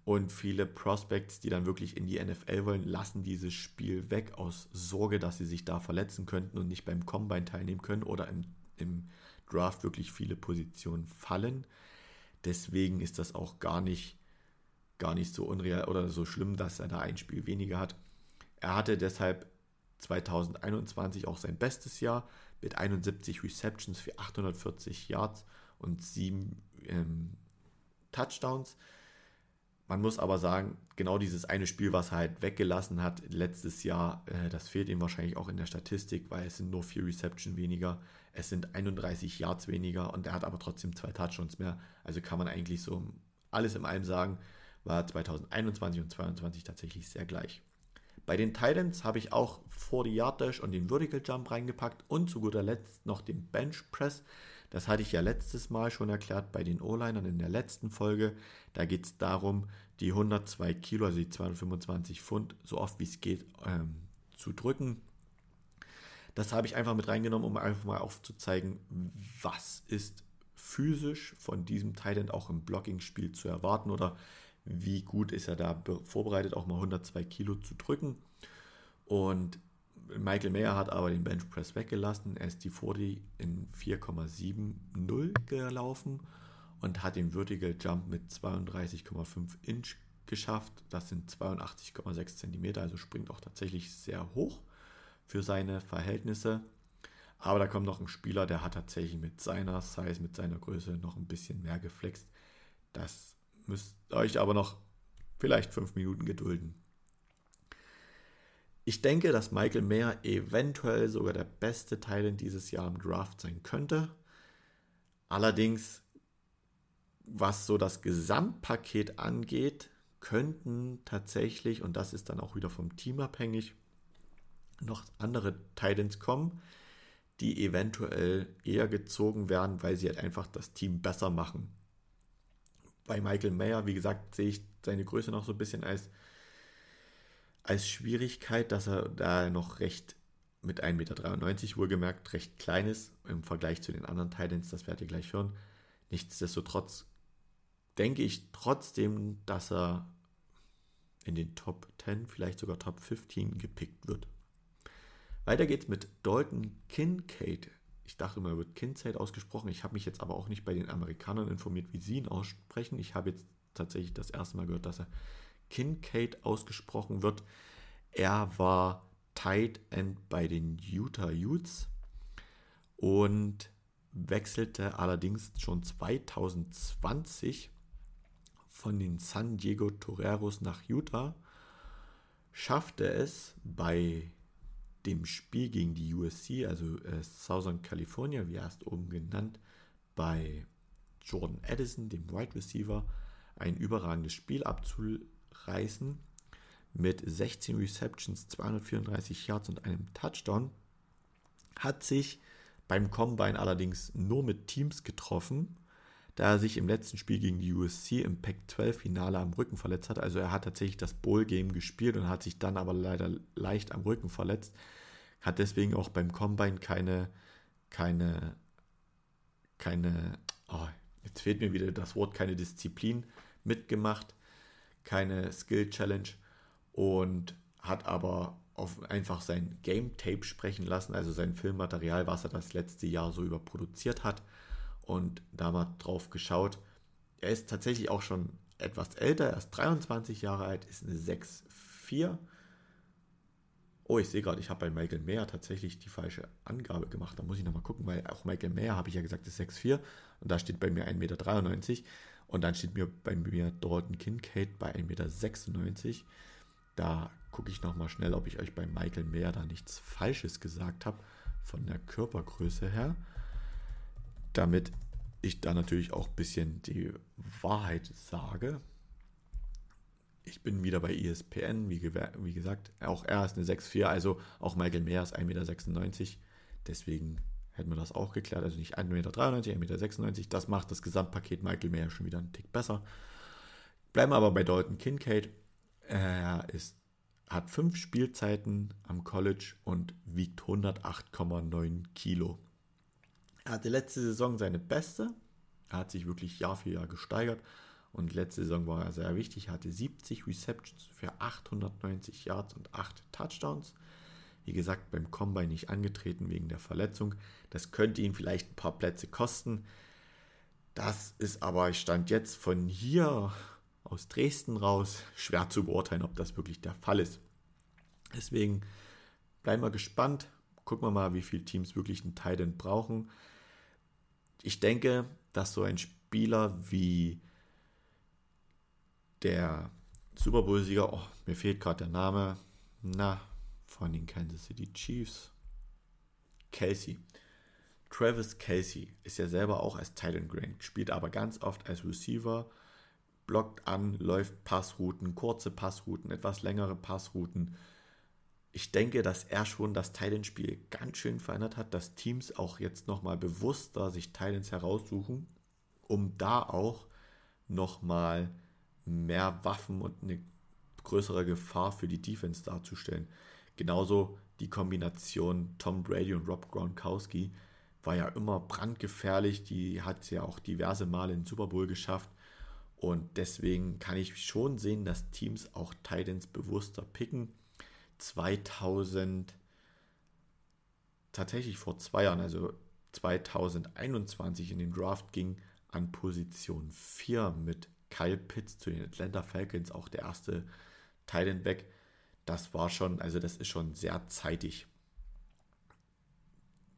Und viele Prospects, die dann wirklich in die N F L wollen, lassen dieses Spiel weg aus Sorge, dass sie sich da verletzen könnten und nicht beim Combine teilnehmen können oder im, im Draft wirklich viele Positionen fallen. Deswegen ist das auch gar nicht, gar nicht so unreal oder so schlimm, dass er da ein Spiel weniger hat. Er hatte deshalb zweitausendeinundzwanzig auch sein bestes Jahr mit einundsiebzig Receptions für achthundertvierzig Yards und sieben ähm, Touchdowns. Man muss aber sagen, genau dieses eine Spiel, was er halt weggelassen hat letztes Jahr, äh, das fehlt ihm wahrscheinlich auch in der Statistik, weil es sind nur vier Reception weniger, es sind einunddreißig Yards weniger und er hat aber trotzdem zwei Touchdowns mehr. Also kann man eigentlich so alles in allem sagen, war zweitausendeinundzwanzig und zweitausendzweiundzwanzig tatsächlich sehr gleich. Bei den Tight Ends habe ich auch vierzig Yard Dash und den Vertical Jump reingepackt und zu guter Letzt noch den Bench Press. Das hatte ich ja letztes Mal schon erklärt bei den O-Linern in der letzten Folge. Da geht es darum, die hundertzwei Kilo, also die zweihundertfünfundzwanzig Pfund, so oft wie es geht, ähm, zu drücken. Das habe ich einfach mit reingenommen, um einfach mal aufzuzeigen, was ist physisch von diesem Tight End auch im Blocking-Spiel zu erwarten oder wie gut ist er da vorbereitet, auch mal hundertzwei Kilo zu drücken. Und Michael Mayer hat aber den Bench Press weggelassen. Er ist die vierzig in vier Komma sieben null gelaufen und hat den Vertical Jump mit zweiunddreißig Komma fünf Inch geschafft. Das sind zweiundachtzig Komma sechs Zentimeter, also springt auch tatsächlich sehr hoch für seine Verhältnisse. Aber da kommt noch ein Spieler, der hat tatsächlich mit seiner Size, mit seiner Größe noch ein bisschen mehr geflext. Das müsst ihr euch aber noch vielleicht fünf Minuten gedulden. Ich denke, dass Michael Mayer eventuell sogar der beste Tight End dieses Jahr im Draft sein könnte. Allerdings, was so das Gesamtpaket angeht, könnten tatsächlich, und das ist dann auch wieder vom Team abhängig, noch andere Tight Ends kommen, die eventuell eher gezogen werden, weil sie halt einfach das Team besser machen. Bei Michael Mayer, wie gesagt, sehe ich seine Größe noch so ein bisschen als... als Schwierigkeit, dass er da noch recht mit eins Komma dreiundneunzig Meter wohlgemerkt, recht kleines im Vergleich zu den anderen Tight Ends, das werdet ihr gleich hören. Nichtsdestotrotz denke ich trotzdem, dass er in den Top zehn, vielleicht sogar Top fünfzehn gepickt wird. Weiter geht's mit Dalton Kincaid. Ich dachte immer, er wird Kincaid ausgesprochen. Ich habe mich jetzt aber auch nicht bei den Amerikanern informiert, wie sie ihn aussprechen. Ich habe jetzt tatsächlich das erste Mal gehört, dass er Kincaid ausgesprochen wird. Er war Tight End bei den Utah Utes und wechselte allerdings schon zwanzig zwanzig von den San Diego Toreros nach Utah, schaffte es bei dem Spiel gegen die U S C, also äh, Southern California, wie erst oben genannt, bei Jordan Addison, dem Wide Receiver, ein überragendes Spiel abzureißen mit sechzehn Receptions, zweihundertvierunddreißig Yards und einem Touchdown, hat sich beim Combine allerdings nur mit Teams getroffen, da er sich im letzten Spiel gegen die U S C im Pac zwölf Finale am Rücken verletzt hat. Also er hat tatsächlich das Bowl-Game gespielt und hat sich dann aber leider leicht am Rücken verletzt, hat deswegen auch beim Combine keine, keine, keine, oh, jetzt fehlt mir wieder das Wort, keine Disziplin mitgemacht, keine Skill-Challenge und hat aber auf einfach sein Game-Tape sprechen lassen, also sein Filmmaterial, was er das letzte Jahr so überproduziert hat, und da mal drauf geschaut. Er ist tatsächlich auch schon etwas älter, er ist dreiundzwanzig Jahre alt, ist eine sechs Komma vier. Oh, ich sehe gerade, ich habe bei Michael Mayer tatsächlich die falsche Angabe gemacht. Da muss ich nochmal gucken, weil auch Michael Mayer, habe ich ja gesagt, ist sechs Komma vier und da steht bei mir eins Komma dreiundneunzig Meter und dann steht mir bei mir Dalton Kincaid bei eins Komma sechsundneunzig Meter. Da gucke ich nochmal schnell, ob ich euch bei Michael Mayer da nichts Falsches gesagt habe von der Körpergröße her, damit ich da natürlich auch ein bisschen die Wahrheit sage. Ich bin wieder bei E S P N, wie, gewer- wie gesagt, auch er ist eine sechs Komma vier, also auch Michael Mayer ist eins Komma sechsundneunzig Meter, deswegen hätten wir das auch geklärt, also nicht eins Komma dreiundneunzig Meter, eins Komma sechsundneunzig Meter, das macht das Gesamtpaket Michael Mayer schon wieder einen Tick besser. Bleiben wir aber bei Dalton Kincaid, er ist, hat fünf Spielzeiten am College und wiegt hundertacht Komma neun Kilo. Er hatte letzte Saison seine beste, er hat sich wirklich Jahr für Jahr gesteigert und letzte Saison war er sehr wichtig, er hatte siebzig Receptions für achthundertneunzig Yards und acht Touchdowns, wie gesagt beim Combine nicht angetreten wegen der Verletzung, das könnte ihn vielleicht ein paar Plätze kosten, das ist aber, ich stand jetzt von hier aus Dresden raus, schwer zu beurteilen, ob das wirklich der Fall ist, deswegen bleiben wir gespannt. Gucken wir mal, wie viele Teams wirklich einen Tight End brauchen. Ich denke, dass so ein Spieler wie der Super Bowl-Sieger, oh, mir fehlt gerade der Name, na, von den Kansas City Chiefs, Kelsey. Travis Kelsey ist ja selber auch als Tight End gerankt, spielt aber ganz oft als Receiver, blockt an, läuft Passrouten, kurze Passrouten, etwas längere Passrouten. Ich denke, dass er schon das Tight End-Spiel ganz schön verändert hat, dass Teams auch jetzt nochmal bewusster sich Tight Ends heraussuchen, um da auch nochmal mehr Waffen und eine größere Gefahr für die Defense darzustellen. Genauso die Kombination Tom Brady und Rob Gronkowski war ja immer brandgefährlich, die hat es ja auch diverse Male in den Super Bowl geschafft und deswegen kann ich schon sehen, dass Teams auch Tight Ends bewusster picken. zweitausend, tatsächlich vor zwei Jahren, also zweitausendeinundzwanzig in den Draft ging an Position vier mit Kyle Pitts zu den Atlanta Falcons auch der erste Tight End weg. Das war schon, also das ist schon sehr zeitig.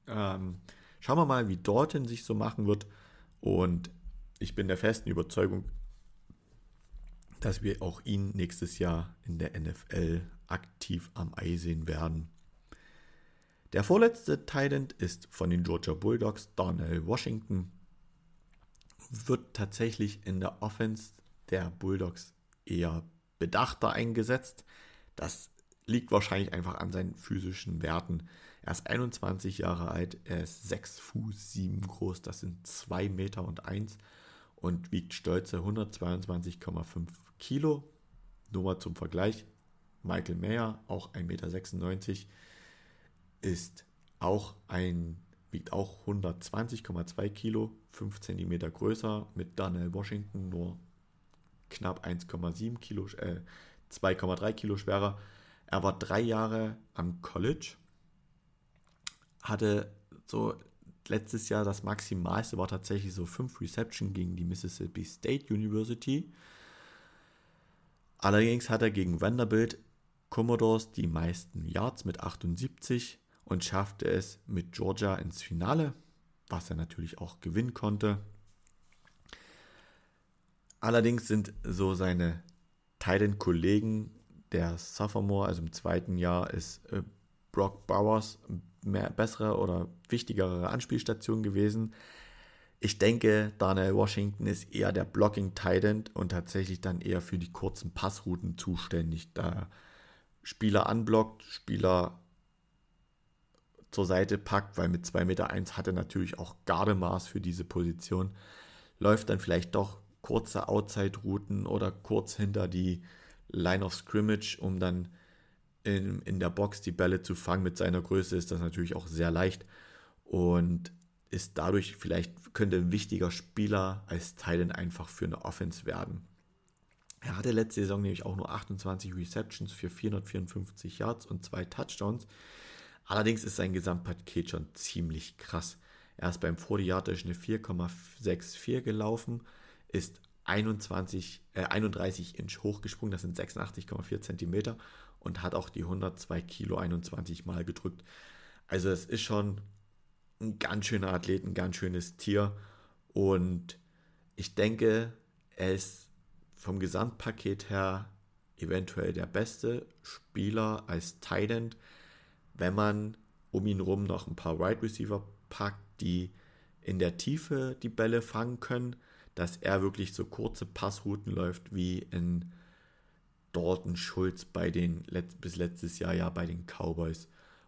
Ähm, schauen wir mal, wie Dalton sich so machen wird und ich bin der festen Überzeugung, dass wir auch ihn nächstes Jahr in der N F L aktiv am Ei sehen werden. Der vorletzte Tight End ist von den Georgia Bulldogs, Donnell Washington. Wird tatsächlich in der Offense der Bulldogs eher bedachter eingesetzt. Das liegt wahrscheinlich einfach an seinen physischen Werten. Er ist einundzwanzig Jahre alt, er ist sechs Fuß sieben groß, das sind zwei Meter und eins und wiegt stolze hundertzweiundzwanzig Komma fünf Kilo. Nur mal zum Vergleich, Michael Mayer, auch eins Komma sechsundneunzig Meter, ist auch ein, wiegt auch hundertzwanzig Komma zwei Kilo, fünf Zentimeter größer, mit Donnell Washington nur knapp eins Komma sieben Kilo, äh, zwei Komma drei Kilo schwerer. Er war drei Jahre am College, hatte so letztes Jahr das Maximalste war tatsächlich so fünf Reception gegen die Mississippi State University. Allerdings hat er gegen Vanderbilt Commodores die meisten Yards mit achtundsiebzig und schaffte es mit Georgia ins Finale, was er natürlich auch gewinnen konnte. Allerdings sind so seine Tight End Kollegen, der Sophomore, also im zweiten Jahr, ist Brock Bowers mehr bessere oder wichtigere Anspielstation gewesen. Ich denke, Donnell Washington ist eher der Blocking-Tight End und tatsächlich dann eher für die kurzen Passrouten zuständig, da Spieler anblockt, Spieler zur Seite packt, weil mit zwei Komma eins Meter hat er natürlich auch Gardemaß für diese Position, läuft dann vielleicht doch kurze Outside-Routen oder kurz hinter die Line of Scrimmage, um dann In, in der Box die Bälle zu fangen. Mit seiner Größe ist das natürlich auch sehr leicht und ist dadurch vielleicht, könnte ein wichtiger Spieler als Tight End einfach für eine Offense werden. Er hatte letzte Saison nämlich auch nur achtundzwanzig Receptions für vierhundertvierundfünfzig Yards und zwei Touchdowns. Allerdings ist sein Gesamtpaket schon ziemlich krass. Er ist beim vierzig Yard Dash eine vier Komma vierundsechzig gelaufen, ist einundzwanzig, äh, einunddreißig Inch hochgesprungen, das sind sechsundachtzig Komma vier Zentimeter, und hat auch die hundertzwei Kilo einundzwanzig Mal gedrückt. Also es ist schon ein ganz schöner Athlet, ein ganz schönes Tier. Und ich denke, er ist vom Gesamtpaket her eventuell der beste Spieler als Tight End, wenn man um ihn rum noch ein paar Wide Receiver packt, die in der Tiefe die Bälle fangen können, dass er wirklich so kurze Passrouten läuft wie in Dalton Schultz bei den Letz- bis letztes Jahr ja bei den Cowboys,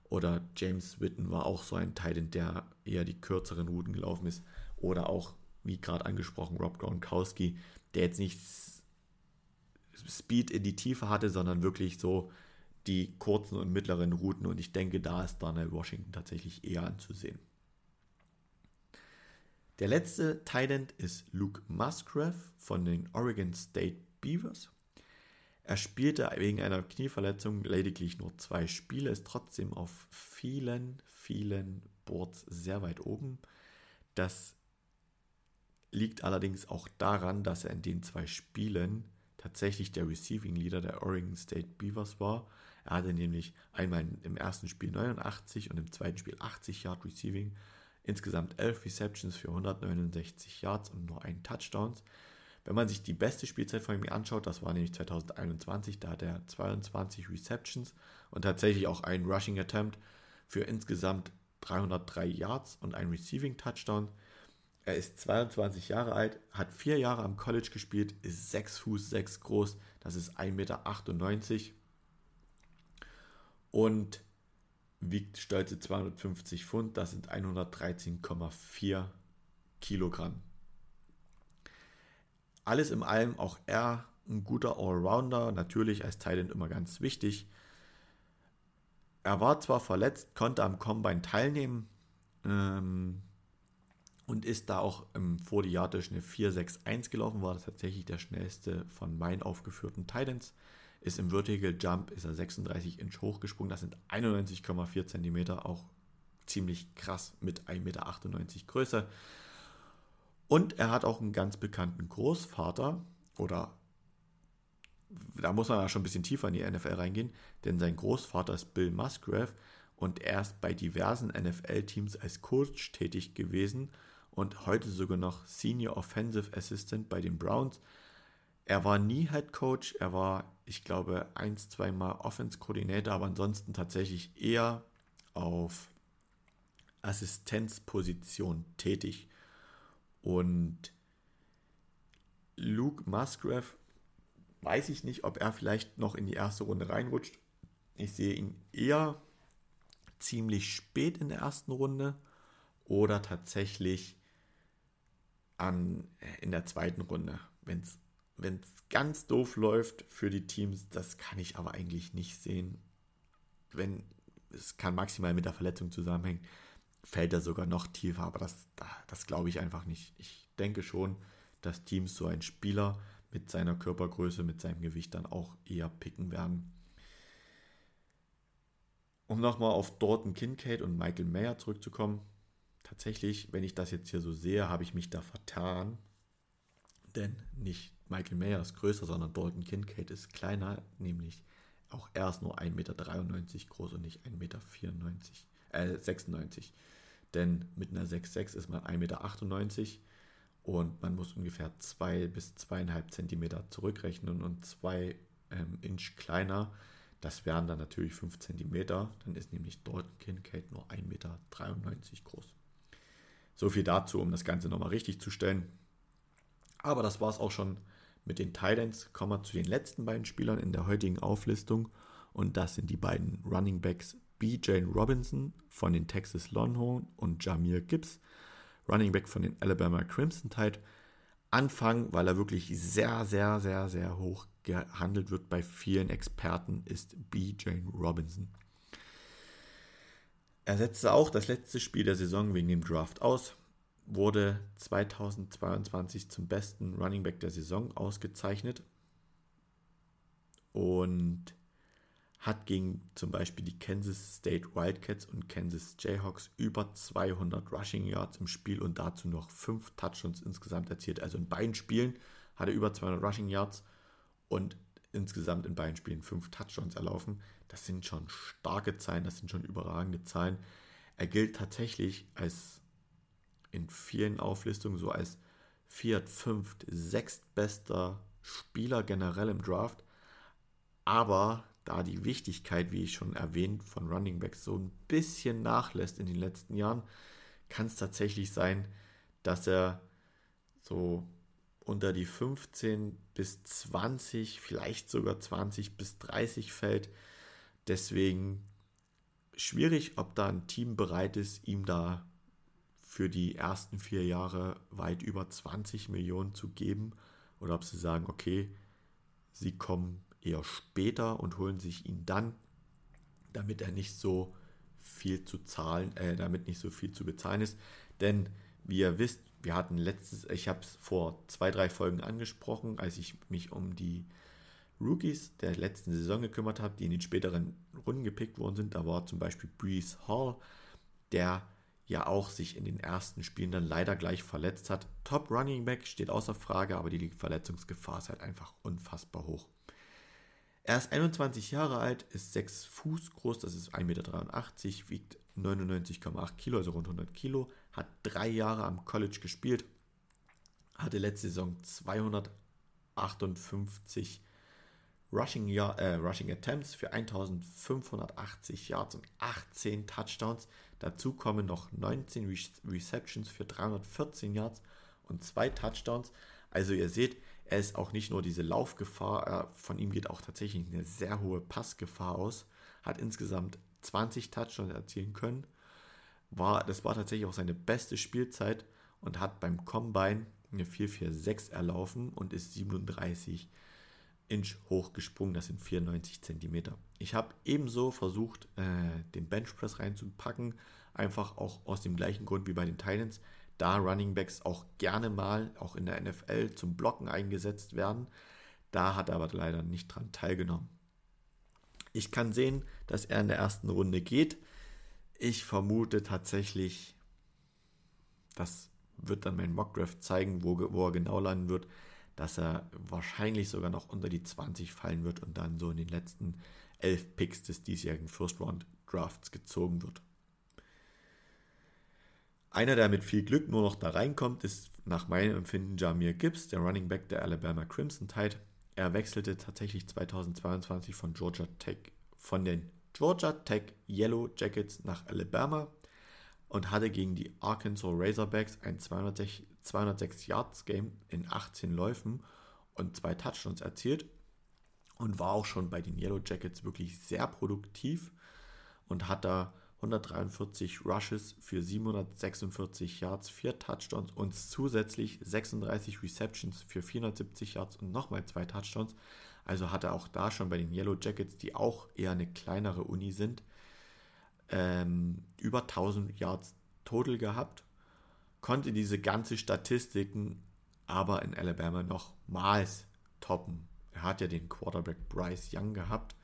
oder James Witten war auch so ein Tight End, der eher die kürzeren Routen gelaufen ist, oder auch, wie gerade angesprochen, Rob Gronkowski, der jetzt nicht Speed in die Tiefe hatte, sondern wirklich so die kurzen und mittleren Routen, und ich denke, da ist Donnell Washington tatsächlich eher anzusehen. Der letzte Tight End ist Luke Musgrave von den Oregon State Beavers. Er spielte wegen einer Knieverletzung lediglich nur zwei Spiele, ist trotzdem auf vielen, vielen Boards sehr weit oben. Das liegt allerdings auch daran, dass er in den zwei Spielen tatsächlich der Receiving Leader der Oregon State Beavers war. Er hatte nämlich einmal im ersten Spiel neunundachtzig und im zweiten Spiel achtzig Yard Receiving, insgesamt elf Receptions für hundertneunundsechzig Yards und nur einen Touchdown. Wenn man sich die beste Spielzeit von ihm anschaut, das war nämlich zweitausendeinundzwanzig, da hatte er zweiundzwanzig Receptions und tatsächlich auch einen Rushing Attempt für insgesamt dreihundertdrei Yards und einen Receiving Touchdown. Er ist zweiundzwanzig Jahre alt, hat vier Jahre am College gespielt, ist sechs Fuß sechs groß, das ist eins Komma achtundneunzig Meter und wiegt stolze zweihundertfünfzig Pfund, das sind hundertdreizehn Komma vier Kilogramm. Alles in allem auch er ein guter Allrounder, natürlich als Tight End immer ganz wichtig. Er war zwar verletzt, konnte am Combine teilnehmen ähm, und ist da auch im vierzig Yard Dash eine vier Komma einundsechzig gelaufen, war das tatsächlich der schnellste von meinen aufgeführten Tight Ends. Ist im Vertical Jump, ist er sechsunddreißig Inch hochgesprungen, das sind einundneunzig Komma vier Zentimeter, auch ziemlich krass mit eins Komma achtundneunzig Meter Größe. Und er hat auch einen ganz bekannten Großvater, oder da muss man ja schon ein bisschen tiefer in die N F L reingehen, denn sein Großvater ist Bill Musgrave und er ist bei diversen N F L-Teams als Coach tätig gewesen und heute sogar noch Senior Offensive Assistant bei den Browns. Er war nie Head Coach, er war, ich glaube, ein-, zweimal Offense Coordinator, aber ansonsten tatsächlich eher auf Assistenzposition tätig. Und Luke Musgrave, weiß ich nicht, ob er vielleicht noch in die erste Runde reinrutscht. Ich sehe ihn eher ziemlich spät in der ersten Runde oder tatsächlich an, in der zweiten Runde. Wenn es ganz doof läuft für die Teams, das kann ich aber eigentlich nicht sehen. Wenn es kann maximal mit der Verletzung zusammenhängen, fällt er sogar noch tiefer, aber das, das glaube ich einfach nicht. Ich denke schon, dass Teams so einen Spieler mit seiner Körpergröße, mit seinem Gewicht dann auch eher picken werden. Um nochmal auf Dalton Kincaid und Michael Mayer zurückzukommen, tatsächlich, wenn ich das jetzt hier so sehe, habe ich mich da vertan, denn nicht Michael Mayer ist größer, sondern Dalton Kincaid ist kleiner, nämlich auch er ist nur eins Komma dreiundneunzig Meter groß und nicht eins Komma vierundneunzig Meter, äh, sechsundneunzig. Denn mit einer sechs Komma sechs ist man eins Komma achtundneunzig Meter und man muss ungefähr zwei bis zwei Komma fünf Zentimeter zurückrechnen und zwei ähm, Inch kleiner. Das wären dann natürlich fünf Zentimeter, dann ist nämlich Dalton Kincaid nur eins Komma dreiundneunzig Meter groß. So viel dazu, um das Ganze nochmal richtig zu stellen. Aber das war es auch schon mit den Tight Ends. Kommen wir zu den letzten beiden Spielern in der heutigen Auflistung. Und das sind die beiden Running Backs B J Robinson von den Texas Longhorns und Jahmyr Gibbs, Running Back von den Alabama Crimson Tide. Anfang, weil er wirklich sehr, sehr, sehr, sehr hoch gehandelt wird bei vielen Experten, ist B J Robinson. Er setzte auch das letzte Spiel der Saison wegen dem Draft aus, wurde zweitausendzweiundzwanzig zum besten Running Back der Saison ausgezeichnet und hat gegen zum Beispiel die Kansas State Wildcats und Kansas Jayhawks über zweihundert Rushing Yards im Spiel und dazu noch fünf Touchdowns insgesamt erzielt. Also in beiden Spielen hat er über zweihundert Rushing Yards und insgesamt in beiden Spielen fünf Touchdowns erlaufen. Das sind schon starke Zahlen, das sind schon überragende Zahlen. Er gilt tatsächlich als in vielen Auflistungen so als viert, fünft, sechstbester Spieler generell im Draft. Aber da die Wichtigkeit, wie ich schon erwähnt, von Running Backs so ein bisschen nachlässt in den letzten Jahren, kann es tatsächlich sein, dass er so unter die fünfzehn bis zwanzig, vielleicht sogar zwanzig bis dreißig fällt. Deswegen schwierig, ob da ein Team bereit ist, ihm da für die ersten vier Jahre weit über zwanzig Millionen zu geben oder ob sie sagen, okay, sie kommen eher später und holen sich ihn dann, damit er nicht so viel zu zahlen, äh, damit nicht so viel zu bezahlen ist. Denn wie ihr wisst, wir hatten letztes, ich habe es vor zwei, drei Folgen angesprochen, als ich mich um die Rookies der letzten Saison gekümmert habe, die in den späteren Runden gepickt worden sind. Da war zum Beispiel Breece Hall, der ja auch sich in den ersten Spielen dann leider gleich verletzt hat. Top Running Back steht außer Frage, aber die Verletzungsgefahr ist halt einfach unfassbar hoch. Er ist einundzwanzig Jahre alt, ist sechs Fuß groß, das ist eins Komma dreiundachtzig Meter, wiegt neunundneunzig Komma acht Kilo, also rund hundert Kilo, hat drei Jahre am College gespielt, hatte letzte Saison zweihundertachtundfünfzig Rushing, äh, Rushing Attempts für eintausendfünfhundertachtzig Yards und achtzehn Touchdowns. Dazu kommen noch neunzehn Receptions für dreihundertvierzehn Yards und zwei Touchdowns. Also ihr seht, er ist auch nicht nur diese Laufgefahr, äh, von ihm geht auch tatsächlich eine sehr hohe Passgefahr aus. Hat insgesamt zwanzig Touchdowns erzielen können. War, das war tatsächlich auch seine beste Spielzeit und hat beim Combine eine vier Komma sechs vier erlaufen und ist siebenunddreißig Inch hoch gesprungen, das sind vierundneunzig Zentimeter. Ich habe ebenso versucht, äh, den Benchpress reinzupacken, einfach auch aus dem gleichen Grund wie bei den Tight Ends, da Running Backs auch gerne mal, auch in der N F L, zum Blocken eingesetzt werden. Da hat er aber leider nicht dran teilgenommen. Ich kann sehen, dass er in der ersten Runde geht. Ich vermute tatsächlich, das wird dann mein Mockdraft zeigen, wo, wo er genau landen wird, dass er wahrscheinlich sogar noch unter die zwanzig fallen wird und dann so in den letzten elf Picks des diesjährigen First-Round-Drafts gezogen wird. Einer, der mit viel Glück nur noch da reinkommt, ist nach meinem Empfinden Jahmyr Gibbs, der Running Back der Alabama Crimson Tide. Er wechselte tatsächlich zweitausendzweiundzwanzig von Georgia Tech, von den Georgia Tech Yellow Jackets nach Alabama und hatte gegen die Arkansas Razorbacks ein zweihundertsechs Yards Game in achtzehn Läufen und zwei Touchdowns erzielt und war auch schon bei den Yellow Jackets wirklich sehr produktiv und hat da hundertdreiundvierzig Rushes für siebenhundertsechsundvierzig Yards, vier Touchdowns und zusätzlich sechsunddreißig Receptions für vierhundertsiebzig Yards und nochmal zwei Touchdowns. Also hat er auch da schon bei den Yellow Jackets, die auch eher eine kleinere Uni sind, ähm, über tausend Yards total gehabt, konnte diese ganze Statistiken aber in Alabama nochmals toppen. Er hat ja den Quarterback Bryce Young gehabt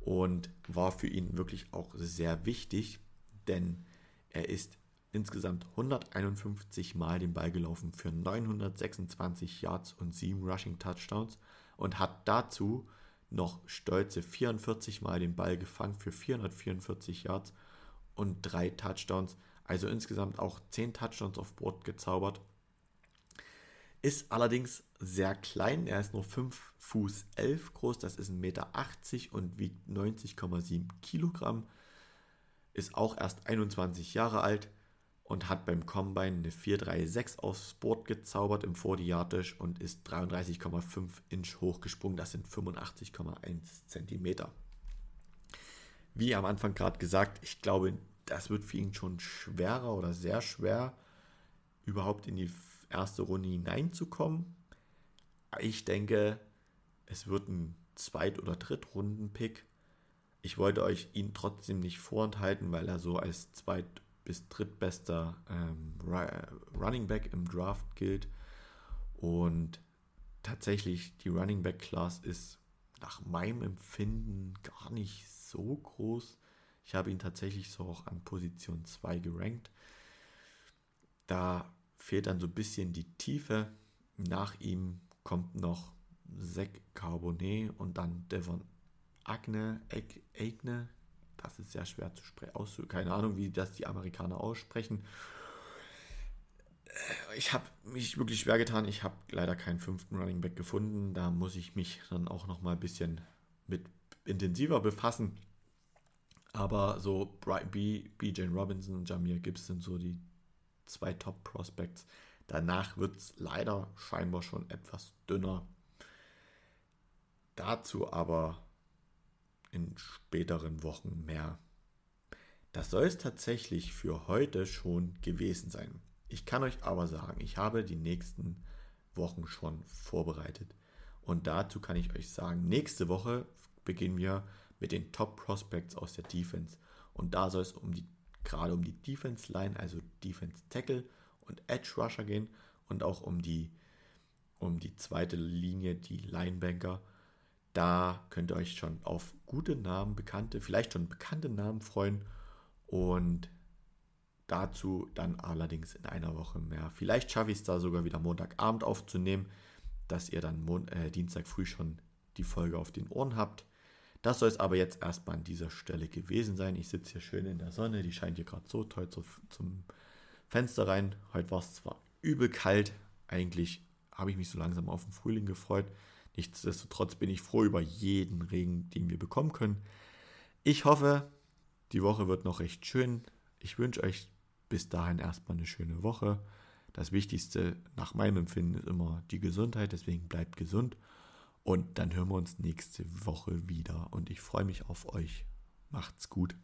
und war für ihn wirklich auch sehr wichtig, denn er ist insgesamt hunderteinundfünfzig Mal den Ball gelaufen für neunhundertsechsundzwanzig Yards und sieben Rushing Touchdowns und hat dazu noch stolze vierundvierzig Mal den Ball gefangen für vierhundertvierundvierzig Yards und drei Touchdowns, also insgesamt auch zehn Touchdowns auf Bord gezaubert. Ist allerdings sehr klein, er ist nur fünf Fuß elf groß, das ist eins Komma achtzig Meter und wiegt neunzig Komma sieben Kilogramm, ist auch erst einundzwanzig Jahre alt und hat beim Combine eine vier Komma sechsunddreißig aufs Board gezaubert im vierzig Yard Dash und ist dreiunddreißig Komma fünf Inch hochgesprungen, das sind fünfundachtzig Komma eins Zentimeter. Wie am Anfang gerade gesagt, ich glaube, das wird für ihn schon schwerer oder sehr schwer, überhaupt in die erste Runde hineinzukommen. Ich denke, es wird ein Zweit- oder Drittrunden-Pick. Ich wollte euch ihn trotzdem nicht vorenthalten, weil er so als Zweit- bis drittbester ähm, Running Back im Draft gilt und tatsächlich die Running Back Class ist nach meinem Empfinden gar nicht so groß. Ich habe ihn tatsächlich so auch an Position zwei gerankt. Da fehlt dann so ein bisschen die Tiefe. Nach ihm kommt noch Zach Carbonet und dann Devon Agne, Agne. Das ist sehr schwer zu sprechen. Keine Ahnung, wie das die Amerikaner aussprechen. Ich habe mich wirklich schwer getan. Ich habe leider keinen fünften Running Back gefunden. Da muss ich mich dann auch noch mal ein bisschen mit intensiver befassen. Aber so B J Robinson und Jahmyr Gibbs sind so die zwei Top-Prospects. Danach wird es leider scheinbar schon etwas dünner. Dazu aber in späteren Wochen mehr. Das soll es tatsächlich für heute schon gewesen sein. Ich kann euch aber sagen, ich habe die nächsten Wochen schon vorbereitet. Und dazu kann ich euch sagen, nächste Woche beginnen wir mit den Top Prospects aus der Defense. Und da soll es um die, gerade um die Defense Line, also Defense Tackle und Edge Rusher gehen und auch um die, um die zweite Linie, die Linebacker. Da könnt ihr euch schon auf gute Namen, bekannte, vielleicht schon bekannte Namen freuen und dazu dann allerdings in einer Woche mehr. Vielleicht schaffe ich es da sogar wieder Montagabend aufzunehmen, dass ihr dann Mon- äh, Dienstag früh schon die Folge auf den Ohren habt. Das soll es aber jetzt erstmal an dieser Stelle gewesen sein. Ich sitze hier schön in der Sonne, die scheint hier gerade so toll zu, zum Fenster rein. Heute war es zwar übel kalt, eigentlich habe ich mich so langsam auf den Frühling gefreut. Nichtsdestotrotz bin ich froh über jeden Regen, den wir bekommen können. Ich hoffe, die Woche wird noch recht schön. Ich wünsche euch bis dahin erstmal eine schöne Woche. Das Wichtigste nach meinem Empfinden ist immer die Gesundheit, deswegen bleibt gesund. Und dann hören wir uns nächste Woche wieder und ich freue mich auf euch. Macht's gut.